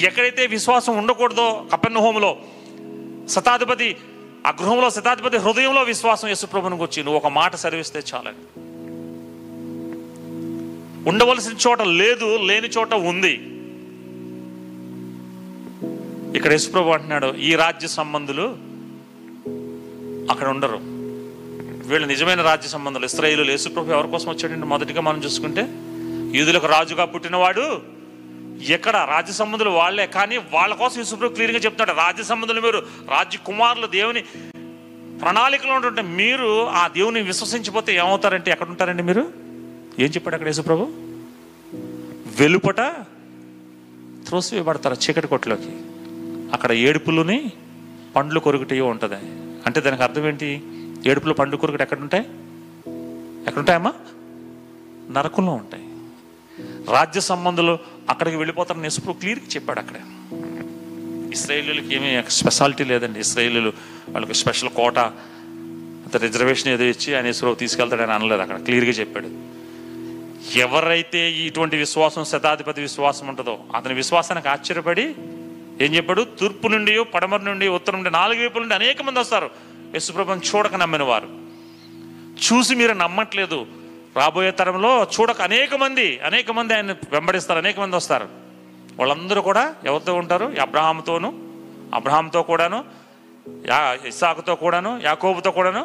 ఎక్కడైతే విశ్వాసం ఉండకూడదో కపెర్నహోములో శతాధిపతి ఆ గృహంలో శతాధిపతి హృదయంలో విశ్వాసం యేసు ప్రభువునికి వచ్చి నువ్వు ఒక మాట సరివిస్తే చాలని. ఉండవలసిన చోట లేదు, లేని చోట ఉంది. ఇక్కడ యేసు ప్రభు అంటున్నాడు ఈ రాజ్య సంబంధులు అక్కడ ఉండరు, వీళ్ళు నిజమైన రాజ్య సంబంధులు ఇస్రాయేలు. యేసు ప్రభు ఎవరి కోసం వచ్చాడంటే మొదటిగా మనం చూసుకుంటే యూదులకు రాజుగా పుట్టినవాడు. ఎక్కడ రాజ్య సంబంధులు వాళ్ళే, కానీ వాళ్ళ కోసం యేసు ప్రభు క్లియర్గా చెప్తున్నాడు రాజ్య సంబంధులు మీరు, రాజ్య కుమారులు, దేవుని ప్రణాళికలో ఉంటుంటే మీరు ఆ దేవుని విశ్వసించిపోతే ఏమవుతారంటే ఎక్కడ ఉంటారండి మీరు. ఏం చెప్పాడు అక్కడ యేసు ప్రభు, వెలుపట త్రోసివేయబడతారు చీకటి కొట్లోకి, అక్కడ ఏడుపులుని పండ్లు కొరుకుటయో ఉంటుంది. అంటే దానికి అర్థం ఏంటి, ఏడుపులు పండ్లు కొరుకుట ఎక్కడుంటాయి, ఎక్కడుంటాయమ్మా, నరకంలో ఉంటాయి. రాజ్య సంబంధులు అక్కడికి వెళ్ళిపోతారని యేసు ప్రభు క్లియర్గా చెప్పాడు. అక్కడ ఇస్రాయేలులకి ఏమీ స్పెషాలిటీ లేదండి, ఇస్రాయేలులు వాళ్ళకి స్పెషల్ కోట రిజర్వేషన్ ఏదో ఇచ్చి ఆయన యేసు ప్రభు తీసుకెళ్తాడని అనలేదు. అక్కడ క్లియర్గా చెప్పాడు ఎవరైతే ఇటువంటి విశ్వాసం శతాధిపతి విశ్వాసం ఉంటుందో అతని విశ్వాసానికి ఆశ్చర్యపడి ఏం చెప్పాడు, తూర్పు నుండి పడమర నుండి ఉత్తరం నుండి నాలుగు వైపుల నుండి అనేక మంది వస్తారు యేసు ప్రభువుని చూడక నమ్మిన వారు. చూసి మీరు నమ్మట్లేదు, రాబోయే తరంలో చూడక అనేక మంది ఆయన వెంబడిస్తారు, అనేక మంది వస్తారు. వాళ్ళందరూ కూడా ఎవరితో ఉంటారు, అబ్రహాముతో కూడాను ఇస్సాకుతో కూడాను యాకోబుతో కూడాను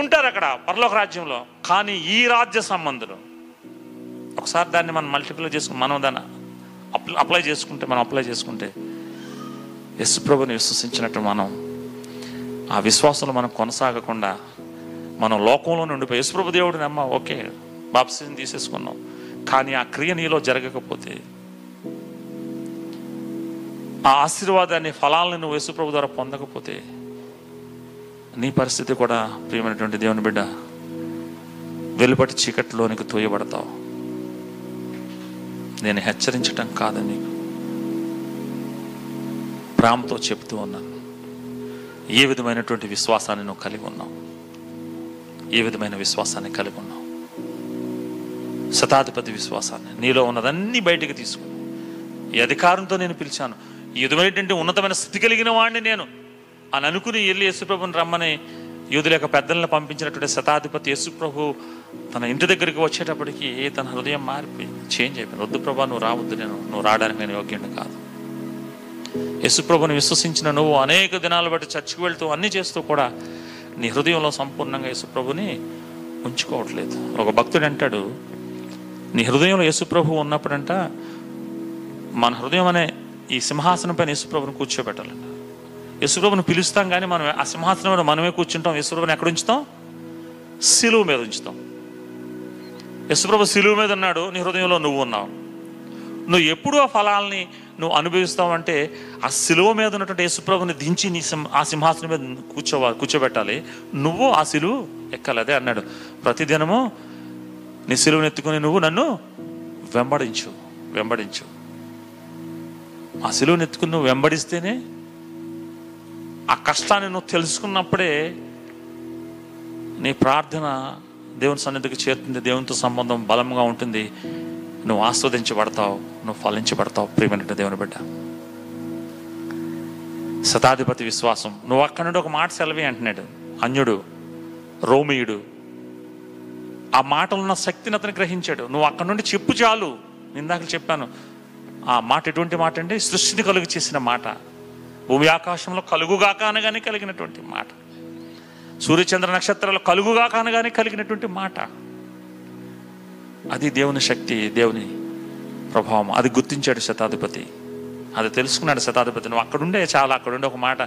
ఉంటారు అక్కడ పరలోక రాజ్యంలో. కానీ ఈ రాజ్య సంబంధులు ఒకసారి దాన్ని మనం మల్టిప్లై చేసుకుని మనం దాన్ని అప్లై చేసుకుంటే యేసు ప్రభువుని విశ్వసించినట్టు మనం ఆ విశ్వాసంలో మనం కొనసాగకుండా మనం లోకంలో నుండిపోయి యేసు ప్రభు దేవుడిని అమ్మ ఓకే బాప్తిసం తీసేసుకున్నాం, కానీ ఆ క్రియ నీలో జరగకపోతే ఆ ఆశీర్వాదాన్ని ఫలాలను నువ్వు యేసు ప్రభు ద్వారా పొందకపోతే నీ పరిస్థితి కూడా ప్రియమైనటువంటి దేవుని బిడ్డ వెలుపటి చీకటిలోనికి తోయబడతావు. నేను హెచ్చరించటం కాదని ప్రేమతో చెప్తూ ఉన్నాను. ఏ విధమైనటువంటి విశ్వాసాన్ని నువ్వు కలిగి ఉన్నావు, ఏ విధమైన విశ్వాసాన్ని కలిగి ఉన్నావు, శతాధిపతి విశ్వాసాన్ని, నీలో ఉన్నదన్నీ బయటికి తీసుకుని ఈ అధికారంతో నేను పిలిచాను, ఈ విధమైనటువంటి ఉన్నతమైన స్థితి కలిగిన వాడిని నేను అని అనుకుని వెళ్ళి యేసు ప్రభువుని రమ్మని యూదుల యొక్క పెద్దలను పంపించినటువంటి శతాధిపతి యేసు ప్రభు తన ఇంటి దగ్గరికి వచ్చేటప్పటికి తన హృదయం మారిపోయింది, చేంజ్ అయిపోయింది. వద్దు ప్రభా నువ్వు రావద్దు, నువ్వు రావడానికి నేను యోగ్యుడిని కాదు. యేసు ప్రభువుని విశ్వసించిన నువ్వు అనేక దినాలు బట్టి చర్చికి వెళ్తూ అన్నీ చేస్తూ కూడా నీ హృదయంలో సంపూర్ణంగా యేసు ప్రభుని ఉంచుకోవట్లేదు. ఒక భక్తుడు అంటాడు నీ హృదయంలో యేసు ప్రభు ఉన్నప్పుడంట మన హృదయం అనే ఈ సింహాసనం పైన యేసు ప్రభుని కూర్చోబెట్టాలంట. యేసు ప్రభువుని పిలుస్తాం కానీ మనం ఆ సింహాసనం మీద మనమే కూర్చుంటాం. యేసు ప్రభువుని ఎక్కడ ఉంచుతాం, సిలువు మీద ఉంచుతాం. యేసు ప్రభు సిలువు మీద ఉన్నాడు, నీ హృదయంలో నువ్వు ఉన్నావు. నువ్వు ఎప్పుడు ఆ ఫలాల్ని నువ్వు అనుభవిస్తావంటే ఆ సిలువు మీద ఉన్నటువంటి యేసు ప్రభువుని దించి నీ ఆ సింహాసనం మీద కూర్చోబెట్టాలి. నువ్వు ఆ సిలువు ఎక్కాలి. అదే అన్నాడు ప్రతిదినము నీ సిలువుని ఎత్తుకుని నువ్వు నన్ను వెంబడించు. ఆ సిలువుని ఎత్తుకుని నువ్వు వెంబడిస్తేనే ఆ కష్టాన్ని నువ్వు తెలుసుకున్నప్పుడే నీ ప్రార్థన దేవుని సన్నిధికి చేరుతుంది, దేవునితో సంబంధం బలంగా ఉంటుంది, నువ్వు ఆస్వాదించబడతావు, నువ్వు ఫలించబడతావు. ప్రియమైన దేవుని బిడ్డ శతాధిపతి విశ్వాసం. నువ్వు అక్కడి నుండి ఒక మాట సెలవి అంటున్నాడు, అన్యుడు రోమియుడు. ఆ మాటలున్న శక్తిని అతను గ్రహించాడు. నువ్వు అక్కడి నుండి చెప్పు చాలు. ఇందాక చెప్పాను ఆ మాట ఎటువంటి మాట అంటే సృష్టిని కలుగు చేసిన మాట, భూమి ఆకాశంలో కలుగుగాక అనగానే కలిగినటువంటి మాట, సూర్యచంద్ర నక్షత్రాలు కలుగుగాక అనగానే కలిగినటువంటి మాట. అది దేవుని శక్తి, దేవుని ప్రభావం. అది గుర్తించాడు శతాధిపతి, అది తెలుసుకున్నాడు శతాధిపతి. నువ్వు అక్కడుండే చాలా, అక్కడుండే ఒక మాట.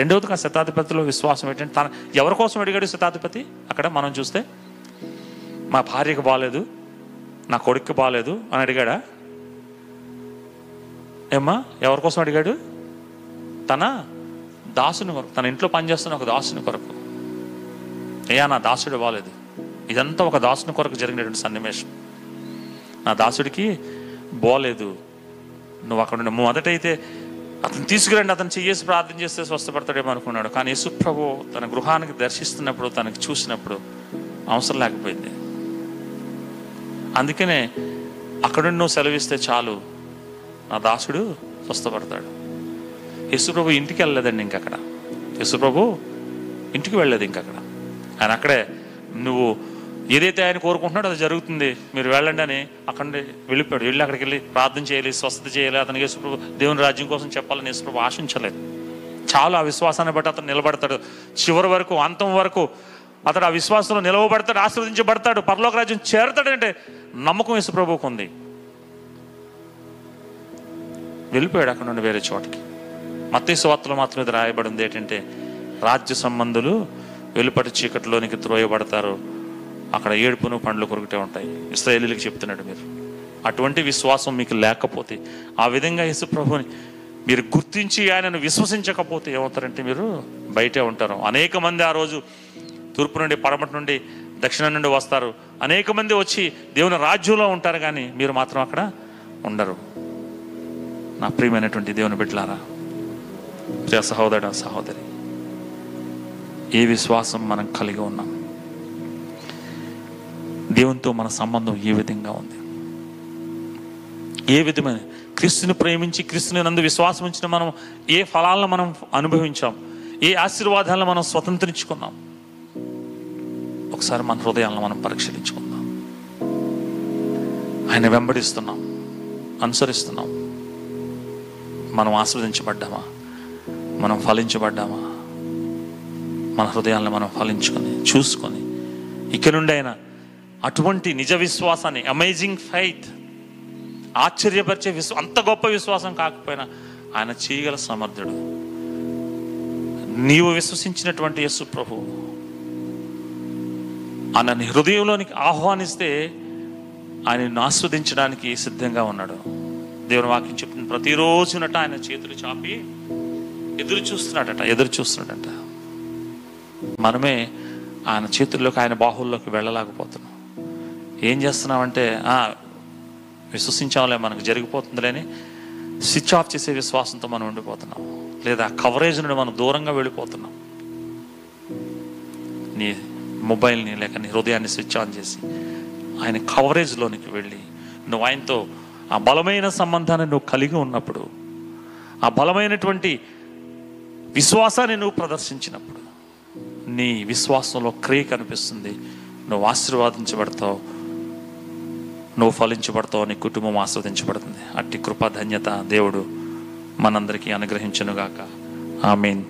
రెండవదిగా శతాధిపతిలో విశ్వాసం ఏంటంటే తన ఎవరి కోసం అడిగాడు శతాధిపతి. అక్కడ మనం చూస్తే మా భార్యకు బాగాలేదు, నా కొడుక్కి బాగాలేదు అని అడిగాడా? ఏమ్మా ఎవరి కోసం అడిగాడు, తన దాసుని కొరకు, తన ఇంట్లో పనిచేస్తున్న ఒక దాసుని కొరకు. అయ్యా నా దాసుడు బాగాలేదు. ఇదంతా ఒక దాసుని కొరకు జరిగినటువంటి సన్నివేశం. నా దాసుడికి బాలేదు, నువ్వు అక్కడ ఉండే మొదటైతే అతను తీసుకురండి, అతను చేసి ప్రార్థన చేస్తే స్వస్థపడతాడేమో అనుకున్నాడు. కానీ యేసు ప్రభు తన గృహానికి దర్శిస్తున్నప్పుడు తనకి చూసినప్పుడు అవసరం లేకపోయింది. అందుకనే అక్కడ నువ్వు సెలవిస్తే చాలు, నా దాసుడు స్వస్థపడతాడు. యేసుప్రభు ఇంటికి వెళ్ళలేదండి, ఇంకక్కడ యేసుప్రభు ఇంటికి వెళ్ళలేదు. ఇంకక్కడ ఆయన అక్కడే, నువ్వు ఏదైతే ఆయన కోరుకుంటున్నాడో అది జరుగుతుంది, మీరు వెళ్ళండి అని అక్కడ వెళ్ళిపోయాడు. వెళ్ళి అక్కడికి వెళ్ళి ప్రార్థన చేయాలి, స్వస్థత చేయాలి, అతనికి యేసుప్రభు దేవుని రాజ్యం కోసం చెప్పాలని యేసుప్రభు ఆశించలేదు. చాలా ఆ విశ్వాసాన్ని బట్టి అతను నిలబడతాడు, చివరి వరకు, అంతం వరకు అతడు ఆ విశ్వాసంలో నిలవబడతాడు, ఆశీర్వదించబడతాడు, పరలోక రాజ్యం చేరతాడంటే నమ్మకం యేసుప్రభువుకు ఉంది. వెళ్ళిపోయాడు అక్కడ నుండి వేరే చోటకి. మత్తయి సువార్తలో మాత్రం ఇది రాయబడింది ఏంటంటే, రాజ్య సంబంధులు వెలుపటి చీకటిలోనికి త్రోయబడతారు, అక్కడ ఏడుపును పండ్లు కొరుకుటే ఉంటాయి. ఇశ్రాయేలీలకు చెప్తున్నాడు, మీరు అటువంటి విశ్వాసం మీకు లేకపోతే, ఆ విధంగా యేసు ప్రభువుని మీరు గుర్తించి ఆయనను విశ్వసించకపోతే ఏమవుతారంటే మీరు బయటే ఉంటారు. అనేక మంది ఆ రోజు తూర్పు నుండి, పడమటి నుండి, దక్షిణం నుండి వస్తారు. అనేక మంది వచ్చి దేవుని రాజ్యంలో ఉంటారు, కానీ మీరు మాత్రం అక్కడ ఉండరు. నా ప్రియమైనటువంటి దేవుని బిడ్డలారా, ప్రియ సహోదరుడా, సహోదరి, ఏ విశ్వాసం మనం కలిగి ఉన్నాం? దేవునితో మన సంబంధం ఏ విధంగా ఉంది? ఏ విధమైన క్రీస్తుని ప్రేమించి క్రీస్తుని నందు విశ్వాసం ఉంచిన మనం ఏ ఫలాలను మనం అనుభవించాం? ఏ ఆశీర్వాదాలను మనం స్వతంత్రించుకున్నాం? ఒకసారి మన హృదయాలను మనం పరిశీలించుకుందాం. ఆయన వెంబడిస్తున్నాం, అనుసరిస్తున్నాం. మనం ఆశీర్వదించబడ్డామా? మనం ఫలించబడ్డామా? మన హృదయాలను మనం ఫలించుకొని చూసుకొని ఇక నుండి అయినా అటువంటి నిజ విశ్వాసాన్ని, అమేజింగ్ ఫెయిత్, ఆశ్చర్యపరిచే అంత గొప్ప విశ్వాసం కాకపోయినా ఆయన చేయగల సమర్థుడు. నీవు విశ్వసించినటువంటి యేసు ప్రభు ఆయనని హృదయంలోనికి ఆహ్వానిస్తే ఆయనను ఆస్వాదించడానికి సిద్ధంగా ఉన్నాడు. దేవుని వాక్యం చెప్తున్న ప్రతిరోజునట ఆయన చేతులు చాపి ఎదురు చూస్తున్నాడట. మనమే ఆయన చేతుల్లోకి, ఆయన బాహుల్లోకి వెళ్ళలేకపోతున్నాం. ఏం చేస్తున్నామంటే, విశ్వసించాంలే, మనకు జరిగిపోతుందిలేని స్విచ్ ఆఫ్ చేసే విశ్వాసంతో మనం ఉండిపోతున్నాం, లేదా కవరేజ్ నుండి మనం దూరంగా వెళ్ళిపోతున్నాం. నీ మొబైల్ని లేక నీ హృదయాన్ని స్విచ్ ఆన్ చేసి ఆయన కవరేజ్లోనికి వెళ్ళి నువ్వు ఆయనతో ఆ బలమైన సంబంధాన్ని నువ్వు కలిగి ఉన్నప్పుడు, ఆ బలమైనటువంటి విశ్వాసాన్ని నువ్వు ప్రదర్శించినప్పుడు నీ విశ్వాసంలో క్రియ కనిపిస్తుంది. నువ్వు ఆశీర్వాదించబడతావు, నువ్వు ఫలించబడతావు, నీ కుటుంబం ఆశీర్వదించబడుతుంది. అట్టి కృపాధన్యత దేవుడు మనందరికీ అనుగ్రహించునుగాక. ఆమేన్.